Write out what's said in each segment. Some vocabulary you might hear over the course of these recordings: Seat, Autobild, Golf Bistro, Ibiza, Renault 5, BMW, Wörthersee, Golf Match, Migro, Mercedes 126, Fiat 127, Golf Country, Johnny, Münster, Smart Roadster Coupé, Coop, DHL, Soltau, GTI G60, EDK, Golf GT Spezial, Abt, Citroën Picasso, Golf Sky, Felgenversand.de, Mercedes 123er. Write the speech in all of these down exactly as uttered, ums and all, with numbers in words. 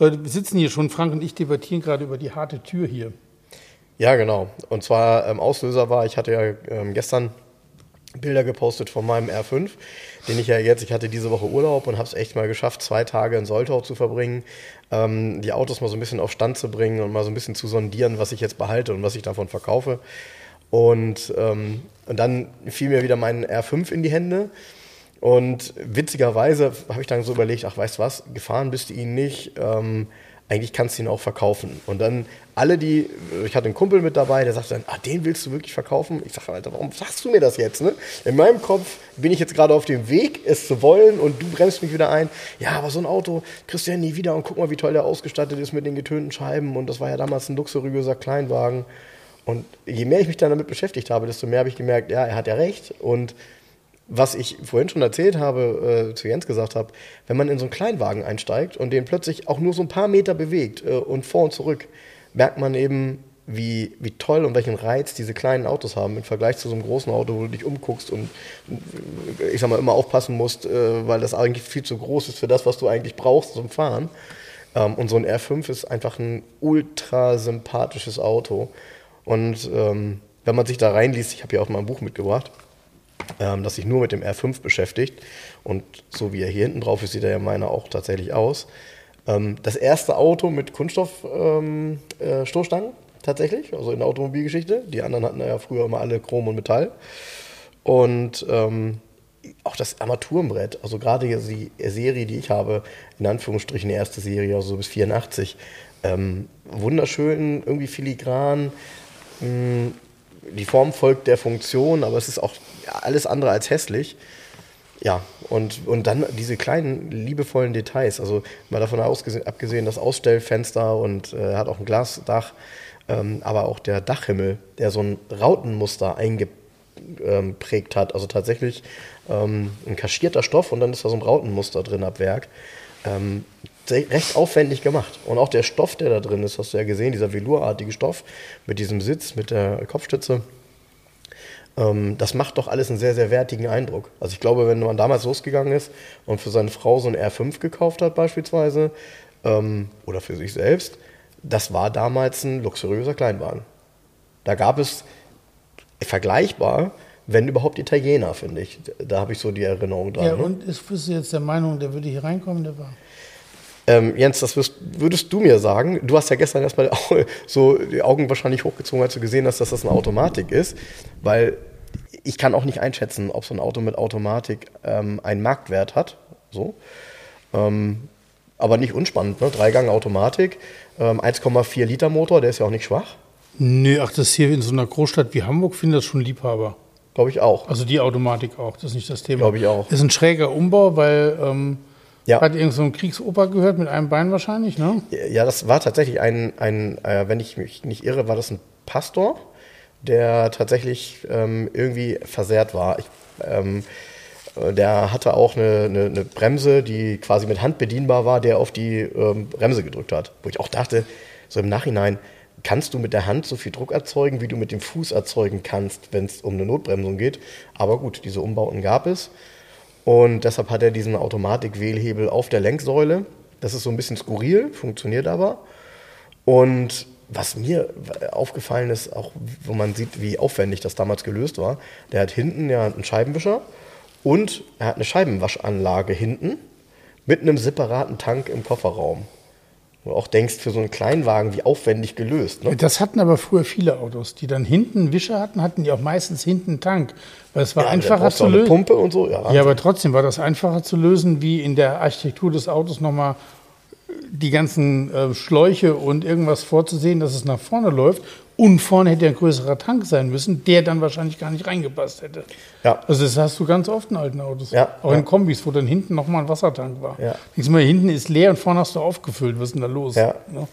Leute, wir sitzen hier schon, Frank und ich debattieren gerade über die harte Tür hier. Ja, genau. Und zwar ähm, Auslöser war, ich hatte ja ähm, gestern Bilder gepostet von meinem R fünf, den ich ja jetzt, ich hatte diese Woche Urlaub und habe es echt mal geschafft, zwei Tage in Soltau zu verbringen, ähm, die Autos mal so ein bisschen auf Stand zu bringen und mal so ein bisschen zu sondieren, was ich jetzt behalte und was ich davon verkaufe. Und, ähm, und dann fiel mir wieder mein R fünf in die Hände. Und witzigerweise habe ich dann so überlegt, ach, weißt du was, gefahren bist du ihn nicht, ähm, eigentlich kannst du ihn auch verkaufen. Und dann alle, die, ich hatte einen Kumpel mit dabei, der sagte dann, ah, den willst du wirklich verkaufen? Ich sage, Alter, warum sagst du mir das jetzt? Ne? In meinem Kopf bin ich jetzt gerade auf dem Weg, es zu wollen und du bremst mich wieder ein. Ja, aber so ein Auto kriegst du ja nie wieder und guck mal, wie toll der ausgestattet ist mit den getönten Scheiben. Und das war ja damals ein luxuriöser Kleinwagen. Und je mehr ich mich dann damit beschäftigt habe, desto mehr habe ich gemerkt, ja, er hat ja recht. Und was ich vorhin schon erzählt habe, äh, zu Jens gesagt habe, wenn man in so einen Kleinwagen einsteigt und den plötzlich auch nur so ein paar Meter bewegt äh, und vor und zurück, merkt man eben, wie, wie toll und welchen Reiz diese kleinen Autos haben im Vergleich zu so einem großen Auto, wo du dich umguckst und ich sag mal immer aufpassen musst, äh, weil das eigentlich viel zu groß ist für das, was du eigentlich brauchst zum Fahren. Ähm, und so ein R fünf ist einfach ein ultra sympathisches Auto. Und ähm, wenn man sich da reinliest, ich habe ja auch mal ein Buch mitgebracht, dass sich nur mit dem R fünf beschäftigt und so wie er hier hinten drauf ist, sieht er ja meiner auch tatsächlich aus. Das erste Auto mit Kunststoffstoßstangen tatsächlich, also in der Automobilgeschichte. Die anderen hatten ja früher immer alle Chrom und Metall. Und auch das Armaturenbrett, also gerade die Serie, die ich habe, in Anführungsstrichen die erste Serie, also bis vierundachtzig, wunderschön, irgendwie filigran. Die Form folgt der Funktion, aber es ist auch alles andere als hässlich. Ja, und, und dann diese kleinen, liebevollen Details. Also mal davon ausgesehen, abgesehen, das Ausstellfenster und äh, hat auch ein Glasdach, ähm, aber auch der Dachhimmel, der so ein Rautenmuster eingeprägt hat. Also tatsächlich ähm, ein kaschierter Stoff und dann ist da so ein Rautenmuster drin ab Werk. Ähm, recht aufwendig gemacht. Und auch der Stoff, der da drin ist, hast du ja gesehen, dieser velurartige Stoff mit diesem Sitz, mit der Kopfstütze, ähm, das macht doch alles einen sehr, sehr wertigen Eindruck. Also ich glaube, wenn man damals losgegangen ist und für seine Frau so einen R fünf gekauft hat beispielsweise, ähm, oder für sich selbst, das war damals ein luxuriöser Kleinwagen. Da gab es vergleichbar, wenn überhaupt Italiener, finde ich. Da habe ich so die Erinnerung dran. Ja, ne? Und ist, bist du jetzt der Meinung, der würde hier reinkommen, der war... Ähm, Jens, das wirst, würdest du mir sagen. Du hast ja gestern erstmal so die Augen wahrscheinlich hochgezogen, als du gesehen hast, dass das eine Automatik ist, weil ich kann auch nicht einschätzen, ob so ein Auto mit Automatik ähm, einen Marktwert hat. So. Ähm, aber nicht unspannend, ne? Dreigang Automatik, ähm, eins Komma vier Liter Motor, der ist ja auch nicht schwach. Nee, ach, das hier in so einer Großstadt wie Hamburg finden das schon Liebhaber. Glaube ich auch. Also die Automatik auch, das ist nicht das Thema. Glaube ich auch. Ist ein schräger Umbau, weil... Ähm Ja. Hat irgend so ein Kriegsoper gehört, mit einem Bein wahrscheinlich, ne? Ja, das war tatsächlich ein, ein äh, wenn ich mich nicht irre, war das ein Pastor, der tatsächlich ähm, irgendwie versehrt war. Ich, ähm, der hatte auch eine, eine, eine Bremse, die quasi mit Hand bedienbar war, der auf die ähm, Bremse gedrückt hat. Wo ich auch dachte, so im Nachhinein, kannst du mit der Hand so viel Druck erzeugen, wie du mit dem Fuß erzeugen kannst, wenn es um eine Notbremsung geht. Aber gut, diese Umbauten gab es. Und deshalb hat er diesen Automatik-Wählhebel auf der Lenksäule. Das ist so ein bisschen skurril, funktioniert aber. Und was mir aufgefallen ist, auch wo man sieht, wie aufwendig das damals gelöst war, der hat hinten ja einen Scheibenwischer und er hat eine Scheibenwaschanlage hinten mit einem separaten Tank im Kofferraum. Wo du auch denkst, für so einen Kleinwagen, wie aufwendig gelöst. Ne? Das hatten aber früher viele Autos, die dann hinten einen Wischer hatten, hatten die auch meistens hinten einen Tank. Weil es war ja, einfacher zu lösen. Eine Pumpe und so. Ja, ja, aber trotzdem war das einfacher zu lösen, wie in der Architektur des Autos nochmal die ganzen äh, Schläuche und irgendwas vorzusehen, dass es nach vorne läuft und vorne hätte ein größerer Tank sein müssen, der dann wahrscheinlich gar nicht reingepasst hätte. Ja. Also das hast du ganz oft in alten Autos, ja, auch ja. in Kombis, wo dann hinten nochmal ein Wassertank war. Ja. Denkst du mal, hinten ist leer und vorne hast du aufgefüllt, was ist denn da los? Ja. Ja.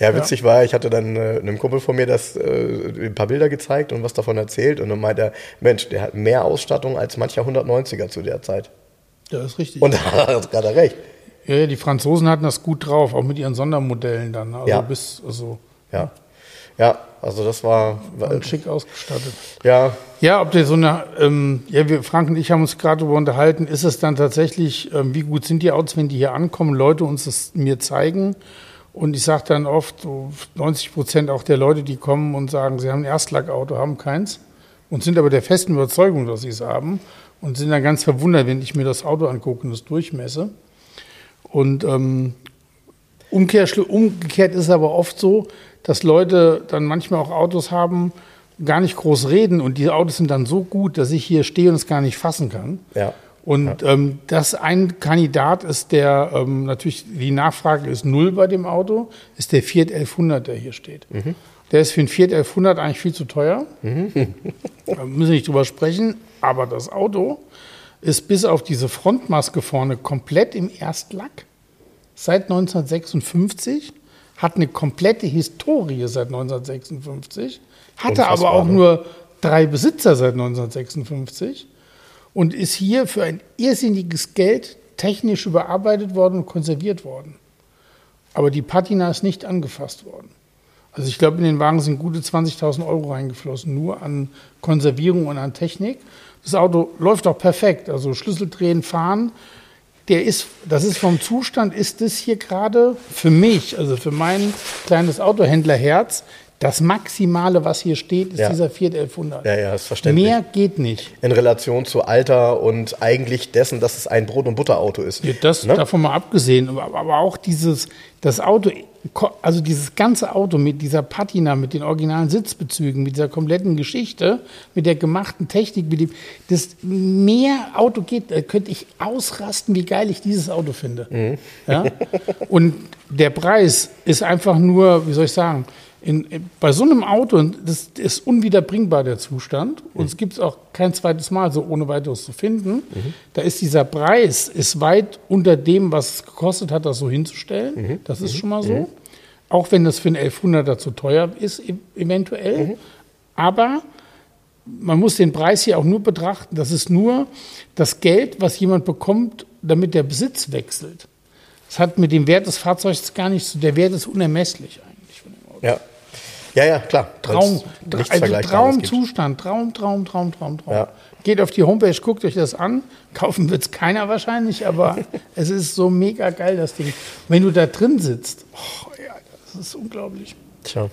Ja, witzig war, ich hatte dann äh, einem Kumpel von mir das, äh, ein paar Bilder gezeigt und was davon erzählt. Und dann meinte er, Mensch, der hat mehr Ausstattung als mancher hundertneunziger zu der Zeit. Das ist richtig. Und da hat er recht. Ja, die Franzosen hatten das gut drauf, auch mit ihren Sondermodellen dann. Also ja. Bis, also, ja. Ja, also das war... war schick ausgestattet. Ja. Ja, ob der so eine... Ähm, ja, wir, Frank und ich haben uns gerade darüber unterhalten, ist es dann tatsächlich, ähm, wie gut sind die Autos, wenn die hier ankommen, Leute uns das mir zeigen... Und ich sage dann oft, so neunzig Prozent auch der Leute, die kommen und sagen, sie haben ein Erstlackauto, haben keins und sind aber der festen Überzeugung, dass sie es haben und sind dann ganz verwundert, wenn ich mir das Auto angucke und es durchmesse. Und ähm, umgekehrt ist es aber oft so, dass Leute dann manchmal auch Autos haben, gar nicht groß reden und die Autos sind dann so gut, dass ich hier stehe und es gar nicht fassen kann. Ja. Und ja. ähm, das ein Kandidat ist, der ähm, natürlich, die Nachfrage ist null bei dem Auto, ist der Fiat elfhundert, der hier steht. Mhm. Der ist für den Fiat elfhundert eigentlich viel zu teuer. Mhm. Da müssen wir nicht drüber sprechen. Aber das Auto ist bis auf diese Frontmaske vorne komplett im Erstlack. Seit neunzehnhundertsechsundfünfzig. Hat eine komplette Historie seit neunzehnhundertsechsundfünfzig. Hatte Unfassbar, aber auch ne? nur drei Besitzer seit neunzehnhundertsechsundfünfzig. Und ist hier für ein irrsinniges Geld technisch überarbeitet worden und konserviert worden. Aber die Patina ist nicht angefasst worden. Also ich glaube, in den Wagen sind gute zwanzigtausend Euro reingeflossen, nur an Konservierung und an Technik. Das Auto läuft auch perfekt, also Schlüssel drehen, fahren. Der ist, das ist vom Zustand, ist das hier gerade für mich, also für mein kleines Autohändlerherz, das Maximale, was hier steht, ist ja. dieser Fiat elfhundert. Ja, ja, ist verständlich. Mehr geht nicht. In Relation zu Alter und eigentlich dessen, dass es ein Brot- und Butterauto ist. Ja, das, ne? Davon mal abgesehen. Aber auch dieses, das Auto, also dieses ganze Auto mit dieser Patina, mit den originalen Sitzbezügen, mit dieser kompletten Geschichte, mit der gemachten Technik, mit dem, das mehr Auto geht, da könnte ich ausrasten, wie geil ich dieses Auto finde. Mhm. Ja? Und der Preis ist einfach nur, wie soll ich sagen, In, in, bei so einem Auto, das ist unwiederbringbar, der Zustand. Und mhm. es gibt es auch kein zweites Mal so ohne weiteres zu finden. Mhm. Da ist dieser Preis ist weit unter dem, was es gekostet hat, das so hinzustellen. Mhm. Das ist mhm. schon mal so. Mhm. Auch wenn das für einen elfhunderter zu teuer ist, e- eventuell. Mhm. Aber man muss den Preis hier auch nur betrachten. Das ist nur das Geld, was jemand bekommt, damit der Besitz wechselt. Das hat mit dem Wert des Fahrzeugs gar nichts zu tun. Der Wert ist unermesslich eigentlich von dem Auto. Ja. Ja, ja, klar. Traum, also Traumzustand, Traum, Traum, Traum, Traum, Traum. Ja. Geht auf die Homepage, guckt euch das an. Kaufen wird es keiner wahrscheinlich, aber es ist so mega geil, das Ding. Wenn du da drin sitzt, oh, ja, das ist unglaublich. Tja.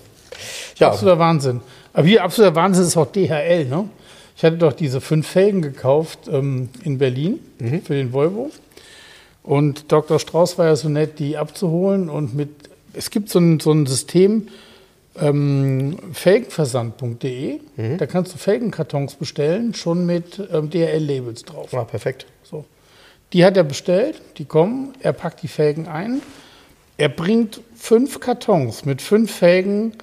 Ja. Absoluter Wahnsinn. Aber hier absoluter Wahnsinn ist auch D H L, ne? Ich hatte doch diese fünf Felgen gekauft ähm, in Berlin mhm. für den Volvo. Und Doktor Strauß war ja so nett, die abzuholen. Und mit, es gibt so ein, so ein System, Ähm, Felgenversand punkt de, mhm. da kannst du Felgenkartons bestellen, schon mit ähm, D H L-Labels drauf. Ah, perfekt. So. Die hat er bestellt, die kommen, er packt die Felgen ein, er bringt fünf Kartons mit fünf Felgen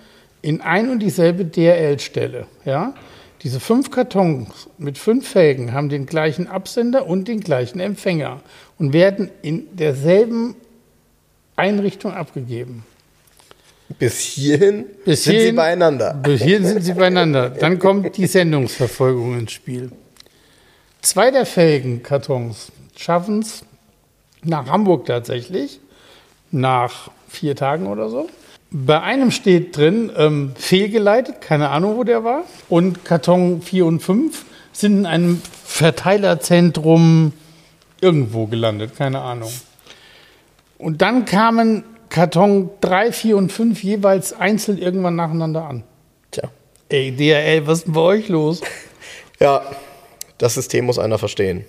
in ein und dieselbe D H L-Stelle. Ja? Diese fünf Kartons mit fünf Felgen haben den gleichen Absender und den gleichen Empfänger und werden in derselben Einrichtung abgegeben. Bis hierhin, bis hierhin sind sie beieinander. Bis hierhin sind sie beieinander. Dann kommt die Sendungsverfolgung ins Spiel. Zwei der Felgenkartons schaffen es nach Hamburg tatsächlich, nach vier Tagen oder so. Bei einem steht drin, ähm, fehlgeleitet, keine Ahnung, wo der war. Und Karton vier und fünf sind in einem Verteilerzentrum irgendwo gelandet, keine Ahnung. Und dann kamen Karton drei, vier und fünf jeweils einzeln irgendwann nacheinander an. Tja. Ey, D H L, was ist denn bei euch los? Ja, das System muss einer verstehen.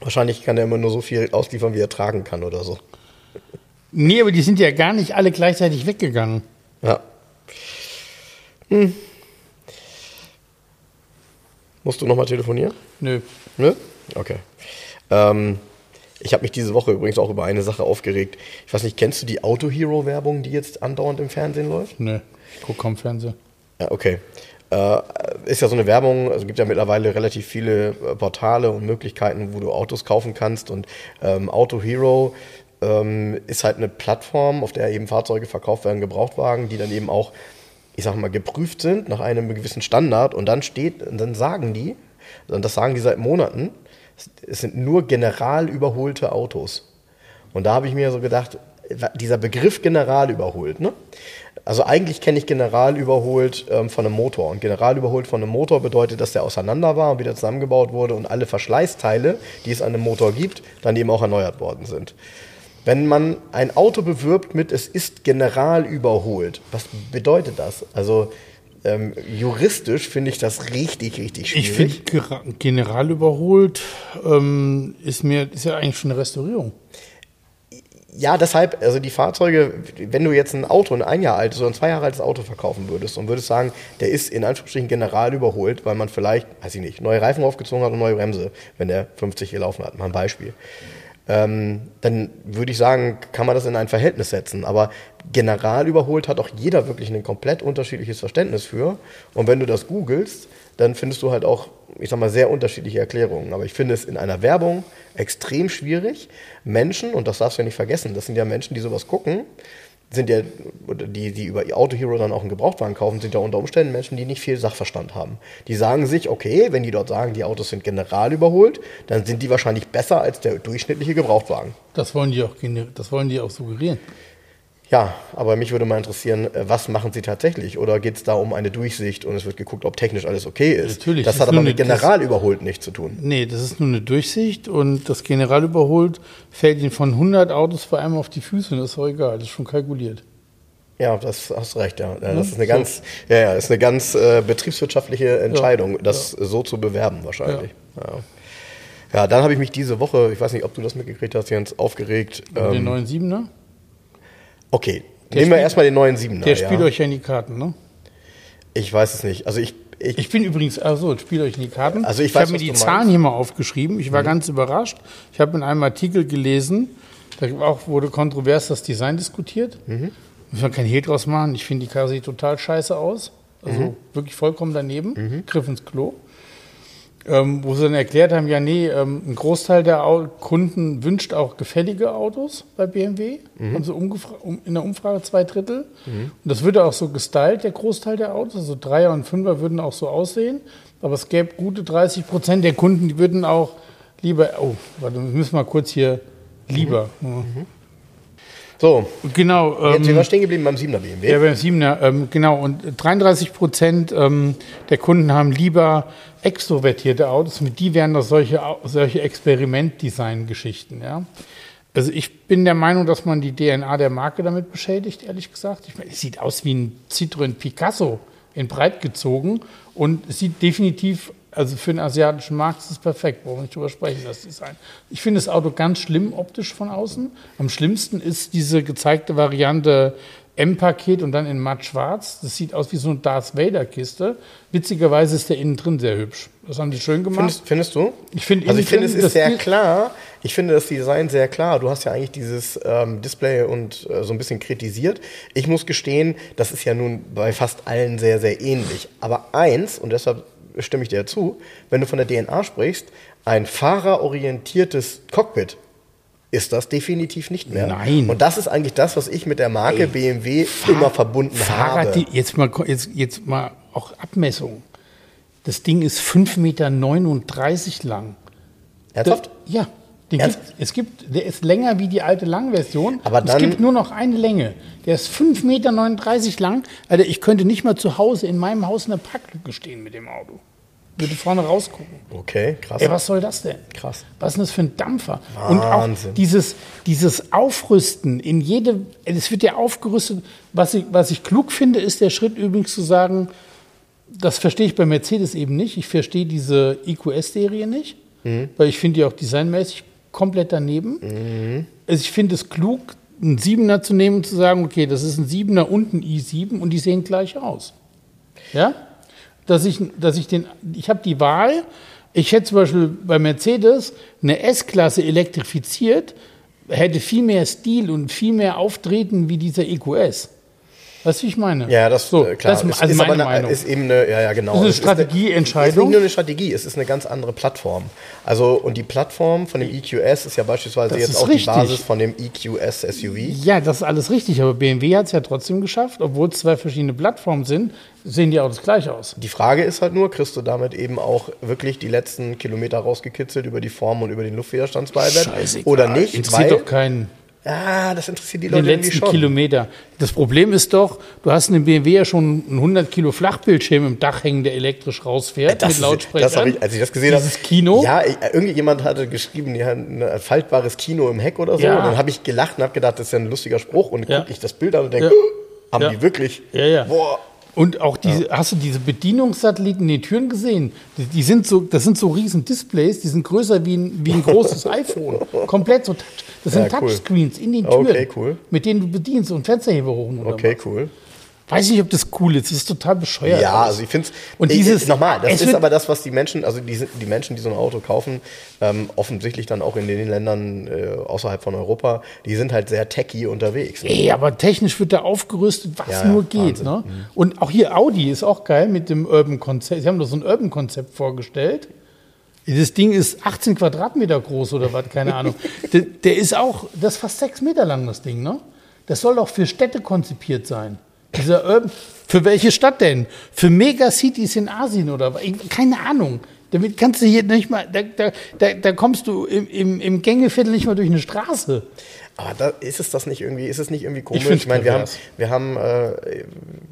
Wahrscheinlich kann er immer nur so viel ausliefern, wie er tragen kann oder so. Nee, aber die sind ja gar nicht alle gleichzeitig weggegangen. Ja. Hm. Musst du nochmal telefonieren? Nö. Nö? Okay. Ähm... Ich habe mich diese Woche übrigens auch über eine Sache aufgeregt. Ich weiß nicht, kennst du die AutoHero-Werbung, die jetzt andauernd im Fernsehen läuft? Nee, ich gucke kaum Fernsehen. Ja, okay. Äh, ist ja so eine Werbung, also gibt ja mittlerweile relativ viele Portale und Möglichkeiten, wo du Autos kaufen kannst. Und ähm, AutoHero ähm, ist halt eine Plattform, auf der eben Fahrzeuge verkauft werden, Gebrauchtwagen, die dann eben auch, ich sag mal, geprüft sind nach einem gewissen Standard. Und dann steht, und dann sagen die, und das sagen die seit Monaten, es sind nur general überholte Autos. Und da habe ich mir so gedacht, dieser Begriff general überholt, ne? Also eigentlich kenne ich general überholt ähm, von einem Motor. Und general überholt von einem Motor bedeutet, dass der auseinander war und wieder zusammengebaut wurde und alle Verschleißteile, die es an einem Motor gibt, dann eben auch erneuert worden sind. Wenn man ein Auto bewirbt mit, es ist general überholt, was bedeutet das? Also ähm, juristisch finde ich das richtig, richtig schwierig. Ich finde ger- general überholt ähm, ist mir ist ja eigentlich schon eine Restaurierung. Ja, deshalb, also die Fahrzeuge, wenn du jetzt ein Auto, ein ein Jahr altes oder ein zwei Jahre altes Auto verkaufen würdest und würdest sagen, der ist in Anführungsstrichen general überholt, weil man vielleicht, weiß ich nicht, neue Reifen aufgezogen hat und neue Bremse, wenn der fünfzig gelaufen hat, mal ein Beispiel. Ähm, dann würde ich sagen, kann man das in ein Verhältnis setzen. Aber general überholt hat auch jeder wirklich ein komplett unterschiedliches Verständnis für. Und wenn du das googelst, dann findest du halt auch, ich sag mal, sehr unterschiedliche Erklärungen. Aber ich finde es in einer Werbung extrem schwierig. Menschen, und das darfst du ja nicht vergessen, das sind ja Menschen, die sowas gucken, sind ja, die, die über AutoHero dann auch einen Gebrauchtwagen kaufen, sind ja unter Umständen Menschen, die nicht viel Sachverstand haben. Die sagen sich, okay, wenn die dort sagen, die Autos sind general überholt, dann sind die wahrscheinlich besser als der durchschnittliche Gebrauchtwagen. Das wollen die auch, das wollen die auch suggerieren. Ja, aber mich würde mal interessieren, was machen sie tatsächlich? Oder geht es da um eine Durchsicht und es wird geguckt, ob technisch alles okay ist? Natürlich. Das hat aber mit general überholt nichts zu tun. Nee, das ist nur eine Durchsicht und das general überholt fällt ihnen von hundert Autos bei einem auf die Füße und das ist auch egal, das ist schon kalkuliert. Ja, das hast recht, ja. Das ist eine ganz, ja, ja, ist eine ganz äh, betriebswirtschaftliche Entscheidung, ja, das ja. so zu bewerben wahrscheinlich. Ja. Ja. Ja, dann habe ich mich diese Woche, ich weiß nicht, ob du das mitgekriegt hast, Jens, aufgeregt. Über ähm, den neuen Siebener? Okay, der nehmen wir spielt, erstmal den neuen Siebener. Der spielt ja. euch ja in die Karten, ne? Ich weiß es nicht. Also ich, ich, ich bin übrigens, achso, spielt euch in die Karten. Also ich ich habe mir die Zahlen hier mal aufgeschrieben. Ich war mhm. ganz überrascht. Ich habe in einem Artikel gelesen, da auch wurde kontrovers das Design diskutiert. Mhm. Muss man kein Hehl draus machen. Ich finde, die Karre sieht total scheiße aus. Also mhm. wirklich vollkommen daneben. Mhm. Griff ins Klo. Ähm, wo sie dann erklärt haben, ja nee, ähm, ein Großteil der Au- Kunden wünscht auch gefällige Autos bei B M W. Mhm. Haben sie umgefra- um, in der Umfrage zwei Drittel. Mhm. Und das würde auch so gestylt, der Großteil der Autos. Also Dreier und Fünfer würden auch so aussehen. Aber es gäbe gute dreißig Prozent der Kunden, die würden auch lieber... Oh, warte, müssen wir mal kurz hier... Lieber. Mhm. Mhm. So, genau. Ähm, Jetzt sind wir stehen geblieben beim siebener B M W. Ja, beim siebener, ähm, genau. Und dreiunddreißig Prozent ähm, der Kunden haben lieber extrovertierte Autos. Mit die wären das solche, solche Experiment-Design-Geschichten. Ja? Also ich bin der Meinung, dass man die D N A der Marke damit beschädigt, ehrlich gesagt. Ich meine, es sieht aus wie ein Citroën Picasso in breit gezogen. Und es sieht definitiv, also für den asiatischen Markt ist es perfekt, brauchen wir nicht drüber sprechen, das Design. Ich finde das Auto ganz schlimm optisch von außen. Am schlimmsten ist diese gezeigte Variante M-Paket und dann in matt-schwarz. Das sieht aus wie so eine Darth Vader-Kiste. Witzigerweise ist der innen drin sehr hübsch. Das haben die schön gemacht. Findest, findest du? Ich find also ich finde, es ist sehr Bild klar. Ich finde das Design sehr klar. Du hast ja eigentlich dieses ähm, Display und äh, so ein bisschen kritisiert. Ich muss gestehen, das ist ja nun bei fast allen sehr, sehr ähnlich. Aber eins, und deshalb stimme ich dir zu, wenn du von der D N A sprichst, ein fahrerorientiertes Cockpit ist das definitiv nicht mehr. Nein. Und das ist eigentlich das, was ich mit der Marke Ey, B M W Fahr- immer verbunden Fahrrad- habe. Die, jetzt, mal, jetzt, jetzt mal auch Abmessung. Das Ding ist fünf Komma neununddreißig Meter lang. Ernsthaft? Das, ja. Den Ernst? Gibt, es gibt, der ist länger wie die alte Langversion. Aber dann, es gibt nur noch eine Länge. Der ist fünf Komma neununddreißig Meter lang. Also ich könnte nicht mal zu Hause in meinem Haus eine Parklücke stehen mit dem Auto. Würde vorne rausgucken. Okay, krass. Ey, was soll das denn? Krass. Was ist das für ein Dampfer? Wahnsinn. Und auch dieses, dieses Aufrüsten in jede, es wird ja aufgerüstet. Was ich, was ich klug finde, ist der Schritt übrigens zu sagen, das verstehe ich bei Mercedes eben nicht. Ich verstehe diese E Q S-Serie nicht, mhm. weil ich finde die auch designmäßig komplett daneben. Mhm. Also ich finde es klug, einen Siebener zu nehmen und zu sagen, okay, das ist ein Siebener und ein i sieben und die sehen gleich aus. Ja? Dass ich, dass ich den, ich habe die Wahl, ich hätte zum Beispiel bei Mercedes eine S-Klasse elektrifiziert, hätte viel mehr Stil und viel mehr Auftreten wie dieser E Q S. Was ich meine. Ja, das so, äh, klar. Das ist, also ist, meine aber eine, Meinung. Ist eben eine, ja, ja, genau. Das ist eine Strategieentscheidung. Es ist nicht nur eine Strategie, es ist eine ganz andere Plattform. Also, und die Plattform von dem E Q S ist ja beispielsweise das jetzt auch richtig. Die Basis von dem E Q S S U V. Ja, das ist alles richtig, aber B M W hat es ja trotzdem geschafft, obwohl es zwei verschiedene Plattformen sind, sehen die auch das gleich aus. Die Frage ist halt nur, kriegst du damit eben auch wirklich die letzten Kilometer rausgekitzelt über die Form und über den Luftwiderstandsbeiwert? Scheißegal. Oder nicht? Interessiert doch keinen. Ah, das interessiert die Leute schon. Den letzten Kilometer. Das Problem ist doch, du hast in dem B M W ja schon einen hundert Kilo Flachbildschirm im Dach hängen, der elektrisch rausfährt das mit Lautsprechern. Das habe ich, als ich das gesehen habe. Dieses Kino. Ja, ich, irgendjemand hatte geschrieben, die haben ein faltbares Kino im Heck oder so. Ja. Und dann habe ich gelacht und habe gedacht, das ist ja ein lustiger Spruch. Und dann ja. gucke ich das Bild an und denke, ja. haben ja. die wirklich? Ja, ja. Boah. Und auch diese, ja. hast du diese Bedienungssatelliten in den Türen gesehen? Die, die sind so, das sind so riesen Displays, die sind größer wie ein, wie ein großes iPhone. Komplett so touch. Das sind ja, cool. Touchscreens in den Türen, okay, cool. mit denen du bedienst und Fensterheber hoch und runter. Okay, machst. Cool. Weiß nicht, ob das cool ist. Das ist total bescheuert. Ja, also ich finde es nochmal. Das ist aber das, was die Menschen, also die, die Menschen, die so ein Auto kaufen, ähm, offensichtlich dann auch in den Ländern äh, außerhalb von Europa, die sind halt sehr techy unterwegs. Ne? Ey, aber technisch wird da aufgerüstet, was ja, nur ja, geht. Ne? Mhm. Und auch hier Audi ist auch geil mit dem Urban-Konzept. Sie haben doch so ein Urban-Konzept vorgestellt. Das Ding ist achtzehn Quadratmeter groß oder was, keine Ahnung. der, der ist auch, das ist fast sechs Meter lang, das Ding. Ne? Das soll doch für Städte konzipiert sein. Dieser Urban, für welche Stadt denn? Für Megacities in Asien oder keine Ahnung. Damit kannst du hier nicht mal, da, da, da, da kommst du im, im, im Gängeviertel nicht mal durch eine Straße. Aber da, ist es das nicht irgendwie, ist es nicht irgendwie komisch? Ich, ich meine, wir haben, wir haben, äh,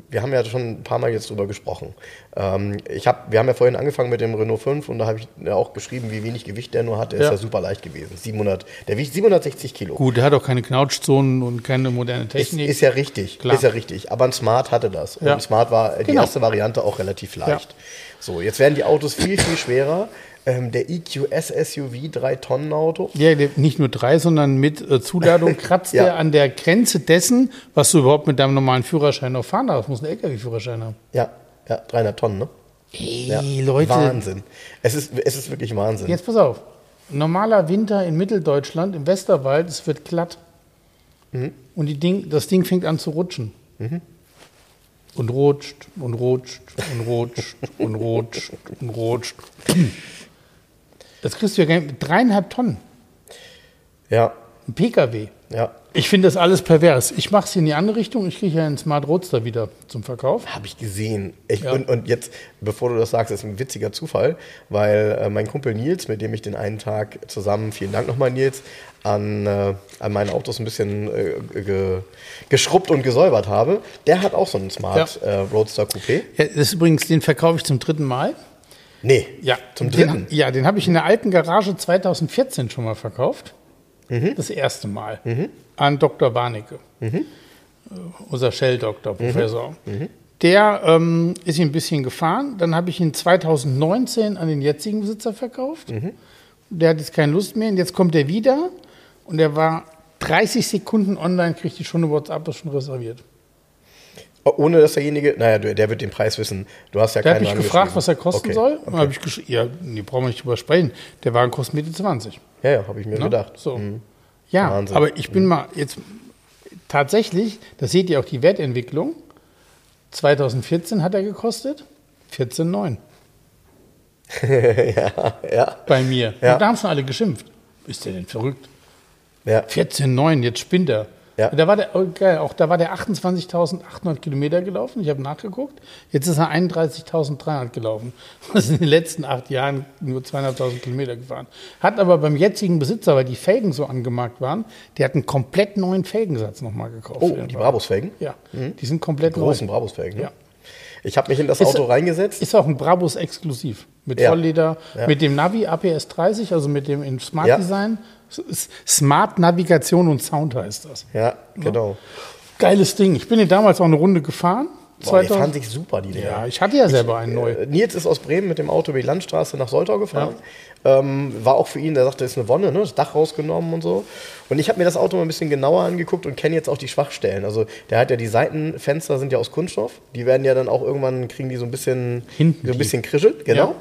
wir haben ja schon ein paar Mal jetzt drüber gesprochen. Ähm, ich hab, wir haben ja vorhin angefangen mit dem Renault fünf und da habe ich ja auch geschrieben, wie wenig Gewicht der nur hat. Der ja. ist ja super leicht gewesen. siebenhundert, der wiegt siebenhundertsechzig Kilo. Gut, der hat auch keine Knautschzonen und keine moderne Technik. Ist, ist ja richtig, Klar. ist ja richtig. Aber ein Smart hatte das. Und ja. ein Smart war die genau. erste Variante auch relativ leicht. Ja. So, jetzt werden die Autos viel, viel schwerer. Ähm, der E Q S S U V, drei Tonnen Auto. Ja, nicht nur drei, sondern mit äh, Zuladung kratzt ja. der an der Grenze dessen, was du überhaupt mit deinem normalen Führerschein noch fahren darfst. Du musst einen L K W-Führerschein haben. Ja, ja, dreihundert Tonnen, ne? Ey, ja. Leute. Wahnsinn. Es ist, es ist wirklich Wahnsinn. Jetzt pass auf. Normaler Winter in Mitteldeutschland, im Westerwald, es wird glatt. Mhm. Und die Ding, das Ding fängt an zu rutschen. Mhm. Und rutscht, und rutscht, und rutscht, und rutscht, und rutscht. Das kriegst du ja gerne mit dreieinhalb Tonnen. Ja. Ein P K W. Ja. Ich finde das alles pervers. Ich mache es in die andere Richtung. Ich kriege ja einen Smart Roadster wieder zum Verkauf. Habe ich gesehen. Ich, ja. und, und jetzt, bevor du das sagst, ist ein witziger Zufall, weil äh, mein Kumpel Nils, mit dem ich den einen Tag zusammen, vielen Dank nochmal Nils, an, äh, an meinen Autos ein bisschen äh, ge, geschrubbt und gesäubert habe, der hat auch so einen Smart ja. äh, Roadster Coupé. Ja, das ist übrigens, den verkaufe ich zum dritten Mal. Nee, ja, zum dritten. Den, ja, den habe ich in der alten Garage zweitausendvierzehn schon mal verkauft. Mhm. Das erste Mal. Mhm. An Doktor Warnecke. Mhm. Unser Shell-Doktor, Professor. Mhm. Der ähm, ist ihn ein bisschen gefahren. Dann habe ich ihn zweitausendneunzehn an den jetzigen Besitzer verkauft. Mhm. Der hat jetzt keine Lust mehr. Und jetzt kommt er wieder. Und er war dreißig Sekunden online, kriegt die schon eine WhatsApp, ist schon reserviert. Ohne dass derjenige, naja, der wird den Preis wissen. Du hast ja der keinen. Der hat mich gefragt, was er kosten okay. soll. Okay. Habe ich gesch- ja, nee, brauchen wir nicht drüber sprechen. Der Wagen kostet Mitte zwanzig. Ja, ja, habe ich mir Na? gedacht. So. Mhm. Ja, Wahnsinn. Aber ich bin mhm. mal jetzt tatsächlich, das seht ihr auch die Wertentwicklung. zweitausendvierzehn hat er gekostet vierzehn Komma neun. ja, ja. Bei mir. Ja. Und da haben schon alle geschimpft. Ist der denn verrückt? Ja. vierzehn Komma neun, jetzt spinnt er. Ja. Da war der, okay, auch da war der achtundzwanzigtausendachthundert Kilometer gelaufen. Ich habe nachgeguckt. Jetzt ist er einunddreißigtausenddreihundert gelaufen. Das sind in den letzten acht Jahren nur zweihunderttausend Kilometer gefahren. Hat aber beim jetzigen Besitzer, weil die Felgen so angemarkt waren, der hat einen komplett neuen Felgensatz nochmal gekauft. Oh, die Brabus-Felgen? Ja, mhm. die sind komplett die großen neu. Brabus-Felgen, ne? Ja. Ich habe mich in das ist, Auto reingesetzt. Ist auch ein Brabus exklusiv. Mit ja. Vollleder, ja. mit dem Navi A P S dreißig, also mit dem in Smart ja. Design. Smart Navigation und Sound heißt das. Ja, genau. Ja. Geiles Ding. Ich bin ja damals auch eine Runde gefahren. Boah, die fanden sich super, die Dinger. Ja, ich hatte ja selber ich, einen neu. Äh, Nils ist aus Bremen mit dem Auto über die Landstraße nach Soltau gefahren. Ja. Ähm, war auch für ihn, der sagte, das ist eine Wonne, ne? Das Dach rausgenommen und so. Und ich habe mir das Auto mal ein bisschen genauer angeguckt und kenne jetzt auch die Schwachstellen. Also der hat ja die Seitenfenster, sind ja aus Kunststoff. Die werden ja dann auch irgendwann, kriegen die so ein bisschen, hinten so ein bisschen krischelt. Genau. Ja.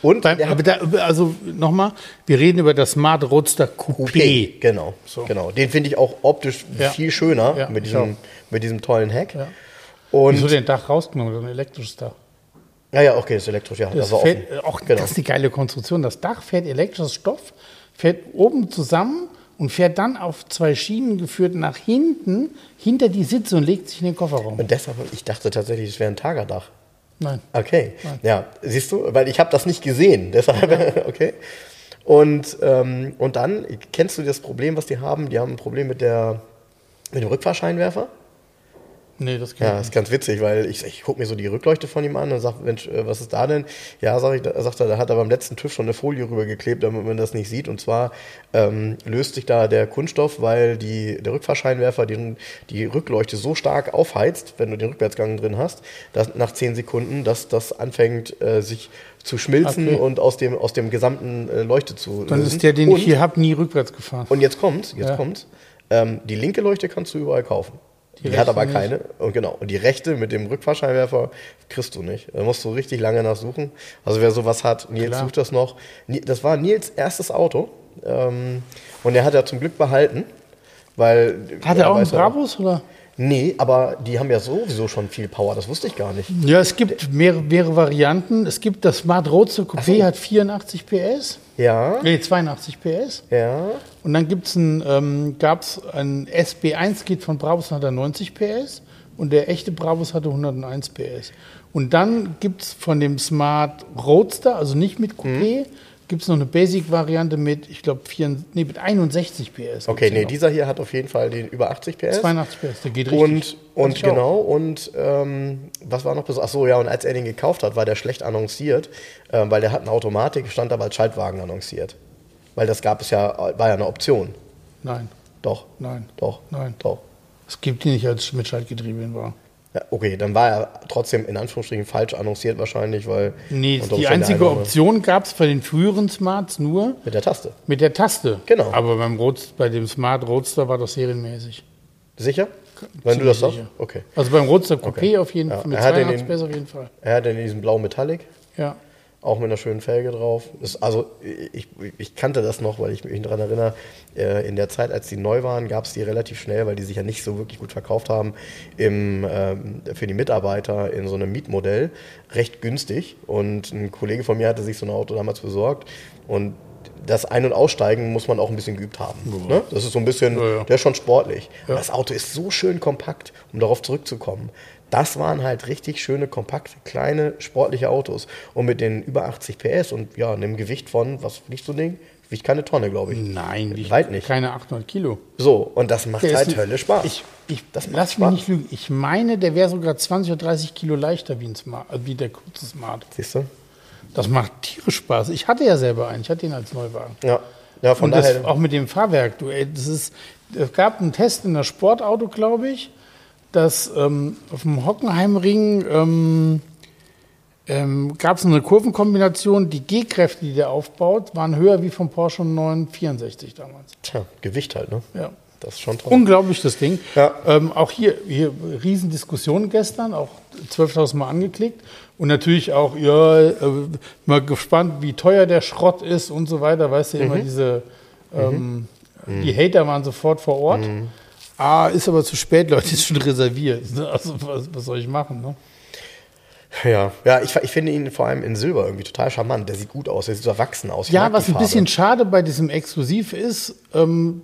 Und Beim, aber da, also nochmal, wir reden über das Smart Roadster Coupé. Coupé genau, so. genau. Den finde ich auch optisch ja. viel schöner ja, mit, diesem, mit diesem tollen Heck. Ja. Und wieso den Dach rausgenommen? So ein elektrisches Dach. Naja, okay, ist elektrisch, ja. Das, das, war fährt, auch, genau. Das ist die geile Konstruktion. Das Dach fährt elektrisches Stoff, fährt oben zusammen und fährt dann auf zwei Schienen geführt nach hinten, hinter die Sitze und legt sich in den Kofferraum. Und deshalb, ich dachte tatsächlich, es wäre ein Tagerdach. Nein. Okay, Nein. ja, siehst du, weil ich habe das nicht gesehen, deshalb, ja. okay. Und, ähm, und dann, kennst du das Problem, was die haben? Die haben ein Problem mit, der, mit dem Rückfahrscheinwerfer. Nee, das kann ja, ich das ist ganz witzig, weil ich, ich gucke mir so die Rückleuchte von ihm an und sage, Mensch, was ist da denn? Ja, sag ich, sagt er, da hat er beim letzten TÜV schon eine Folie rübergeklebt, damit man das nicht sieht. Und zwar ähm, löst sich da der Kunststoff, weil die, der Rückfahrscheinwerfer die, die Rückleuchte so stark aufheizt, wenn du den Rückwärtsgang drin hast, dass nach zehn Sekunden, dass das anfängt, äh, sich zu schmilzen okay. und aus dem, aus dem gesamten äh, Leuchte zu Dann lösen. Ist der, den und, ich hier habe, nie rückwärts gefahren. Und jetzt kommt's, jetzt ja. kommt's. Ähm, die linke Leuchte kannst du überall kaufen. Die, die hat aber keine. Nicht. Und genau. Und die rechte mit dem Rückfahrscheinwerfer kriegst du nicht. Da musst du richtig lange nachsuchen. Also wer sowas hat, Nils Klar. sucht das noch. Das war Nils erstes Auto. Und er hat ja zum Glück behalten. Weil, hat er auch einen Brabus? Oder? Nee, aber die haben ja sowieso schon viel Power. Das wusste ich gar nicht. Ja, es gibt mehrere, mehrere Varianten. Es gibt das Smart Roadster Coupé, so. Hat vierundachtzig P S. Ja. Nee, zweiundachtzig P S. Ja. Und dann gibt's ein, ähm, gab es ein S B eins, geht von Brabus, hat er neunzig P S. Und der echte Brabus hatte hunderteins P S. Und dann gibt es von dem Smart Roadster, also nicht mit Coupé, mhm. gibt es noch eine Basic-Variante mit, ich glaube, nee, mit einundsechzig P S. Okay, nee, noch. Dieser hier hat auf jeden Fall den über achtzig P S. zweiundachtzig P S, der geht richtig. Und, und genau, auch. und ähm, was war noch besonders? Achso, ja, und als er den gekauft hat, war der schlecht annonciert, ähm, weil der hat eine Automatik, stand aber als Schaltwagen annonciert. Weil das gab es ja, war ja eine Option. Nein. Doch. Nein. Doch. Nein. Doch. Es gibt die nicht als mit Schaltgetrieben war. Ja, okay, dann war er trotzdem in Anführungsstrichen falsch annonciert wahrscheinlich, weil... Nee, die einzige Option gab es bei den früheren Smarts nur... Mit der Taste. Mit der Taste. Genau. Aber beim Roadster, bei dem Smart Roadster war das serienmäßig. Sicher? Wenn du das sagst? Okay. Also beim Roadster Coupé okay. auf jeden Fall, ja. mit zweiundachtzig P S auf jeden Fall. Er hat in diesem blauen Metallic. Ja. Auch mit einer schönen Felge drauf. Das, also ich, ich kannte das noch, weil ich mich daran erinnere, äh, in der Zeit, als die neu waren, gab es die relativ schnell, weil die sich ja nicht so wirklich gut verkauft haben, im, ähm, für die Mitarbeiter in so einem Mietmodell recht günstig. Und ein Kollege von mir hatte sich so ein Auto damals besorgt. Und das Ein- und Aussteigen muss man auch ein bisschen geübt haben. Ja. Ne? Das ist so ein bisschen, ja, ja. der ist schon sportlich. Ja. Aber das Auto ist so schön kompakt, um darauf zurückzukommen. Das waren halt richtig schöne, kompakte, kleine, sportliche Autos. Und mit den über achtzig P S und ja, einem Gewicht von, was wiegt so ein Ding? Wiegt keine Tonne, glaube ich. Nein, weit nicht. Keine achthundert Kilo. So, und das macht der halt ein, Hölle Spaß. Ich, ich, das macht lass Spaß. mich nicht lügen. Ich meine, der wäre sogar zwanzig oder dreißig Kilo leichter wie, ein Smart, wie der kurze Smart. Siehst du? Das macht tierisch Spaß. Ich hatte ja selber einen. Ich hatte ihn als Neuwagen. Ja, ja von und daher. Das, auch mit dem Fahrwerk. Du, ey, das ist, es gab einen Test in der Sportauto, glaube ich. Dass ähm, auf dem Hockenheimring ähm, ähm, gab es eine Kurvenkombination, die G-Kräfte, die der aufbaut, waren höher wie vom Porsche neun sechs vier damals. Tja, Gewicht halt, ne? Ja. Das ist schon toll. Unglaublich, das Ding. Ja. Ähm, auch hier, hier, Riesendiskussion gestern, auch zwölftausend Mal angeklickt. Und natürlich auch, ja, äh, mal gespannt, wie teuer der Schrott ist und so weiter. Weißt du, mhm. immer diese, ähm, mhm. die Hater waren sofort vor Ort. Mhm. Ah, ist aber zu spät, Leute, ist schon reserviert. Also was, was soll ich machen, ne? Ja, ja ich, ich finde ihn vor allem in Silber irgendwie total charmant. Der sieht gut aus, der sieht so erwachsen aus. Ja, was ein bisschen schade bei diesem Exklusiv ist, ähm,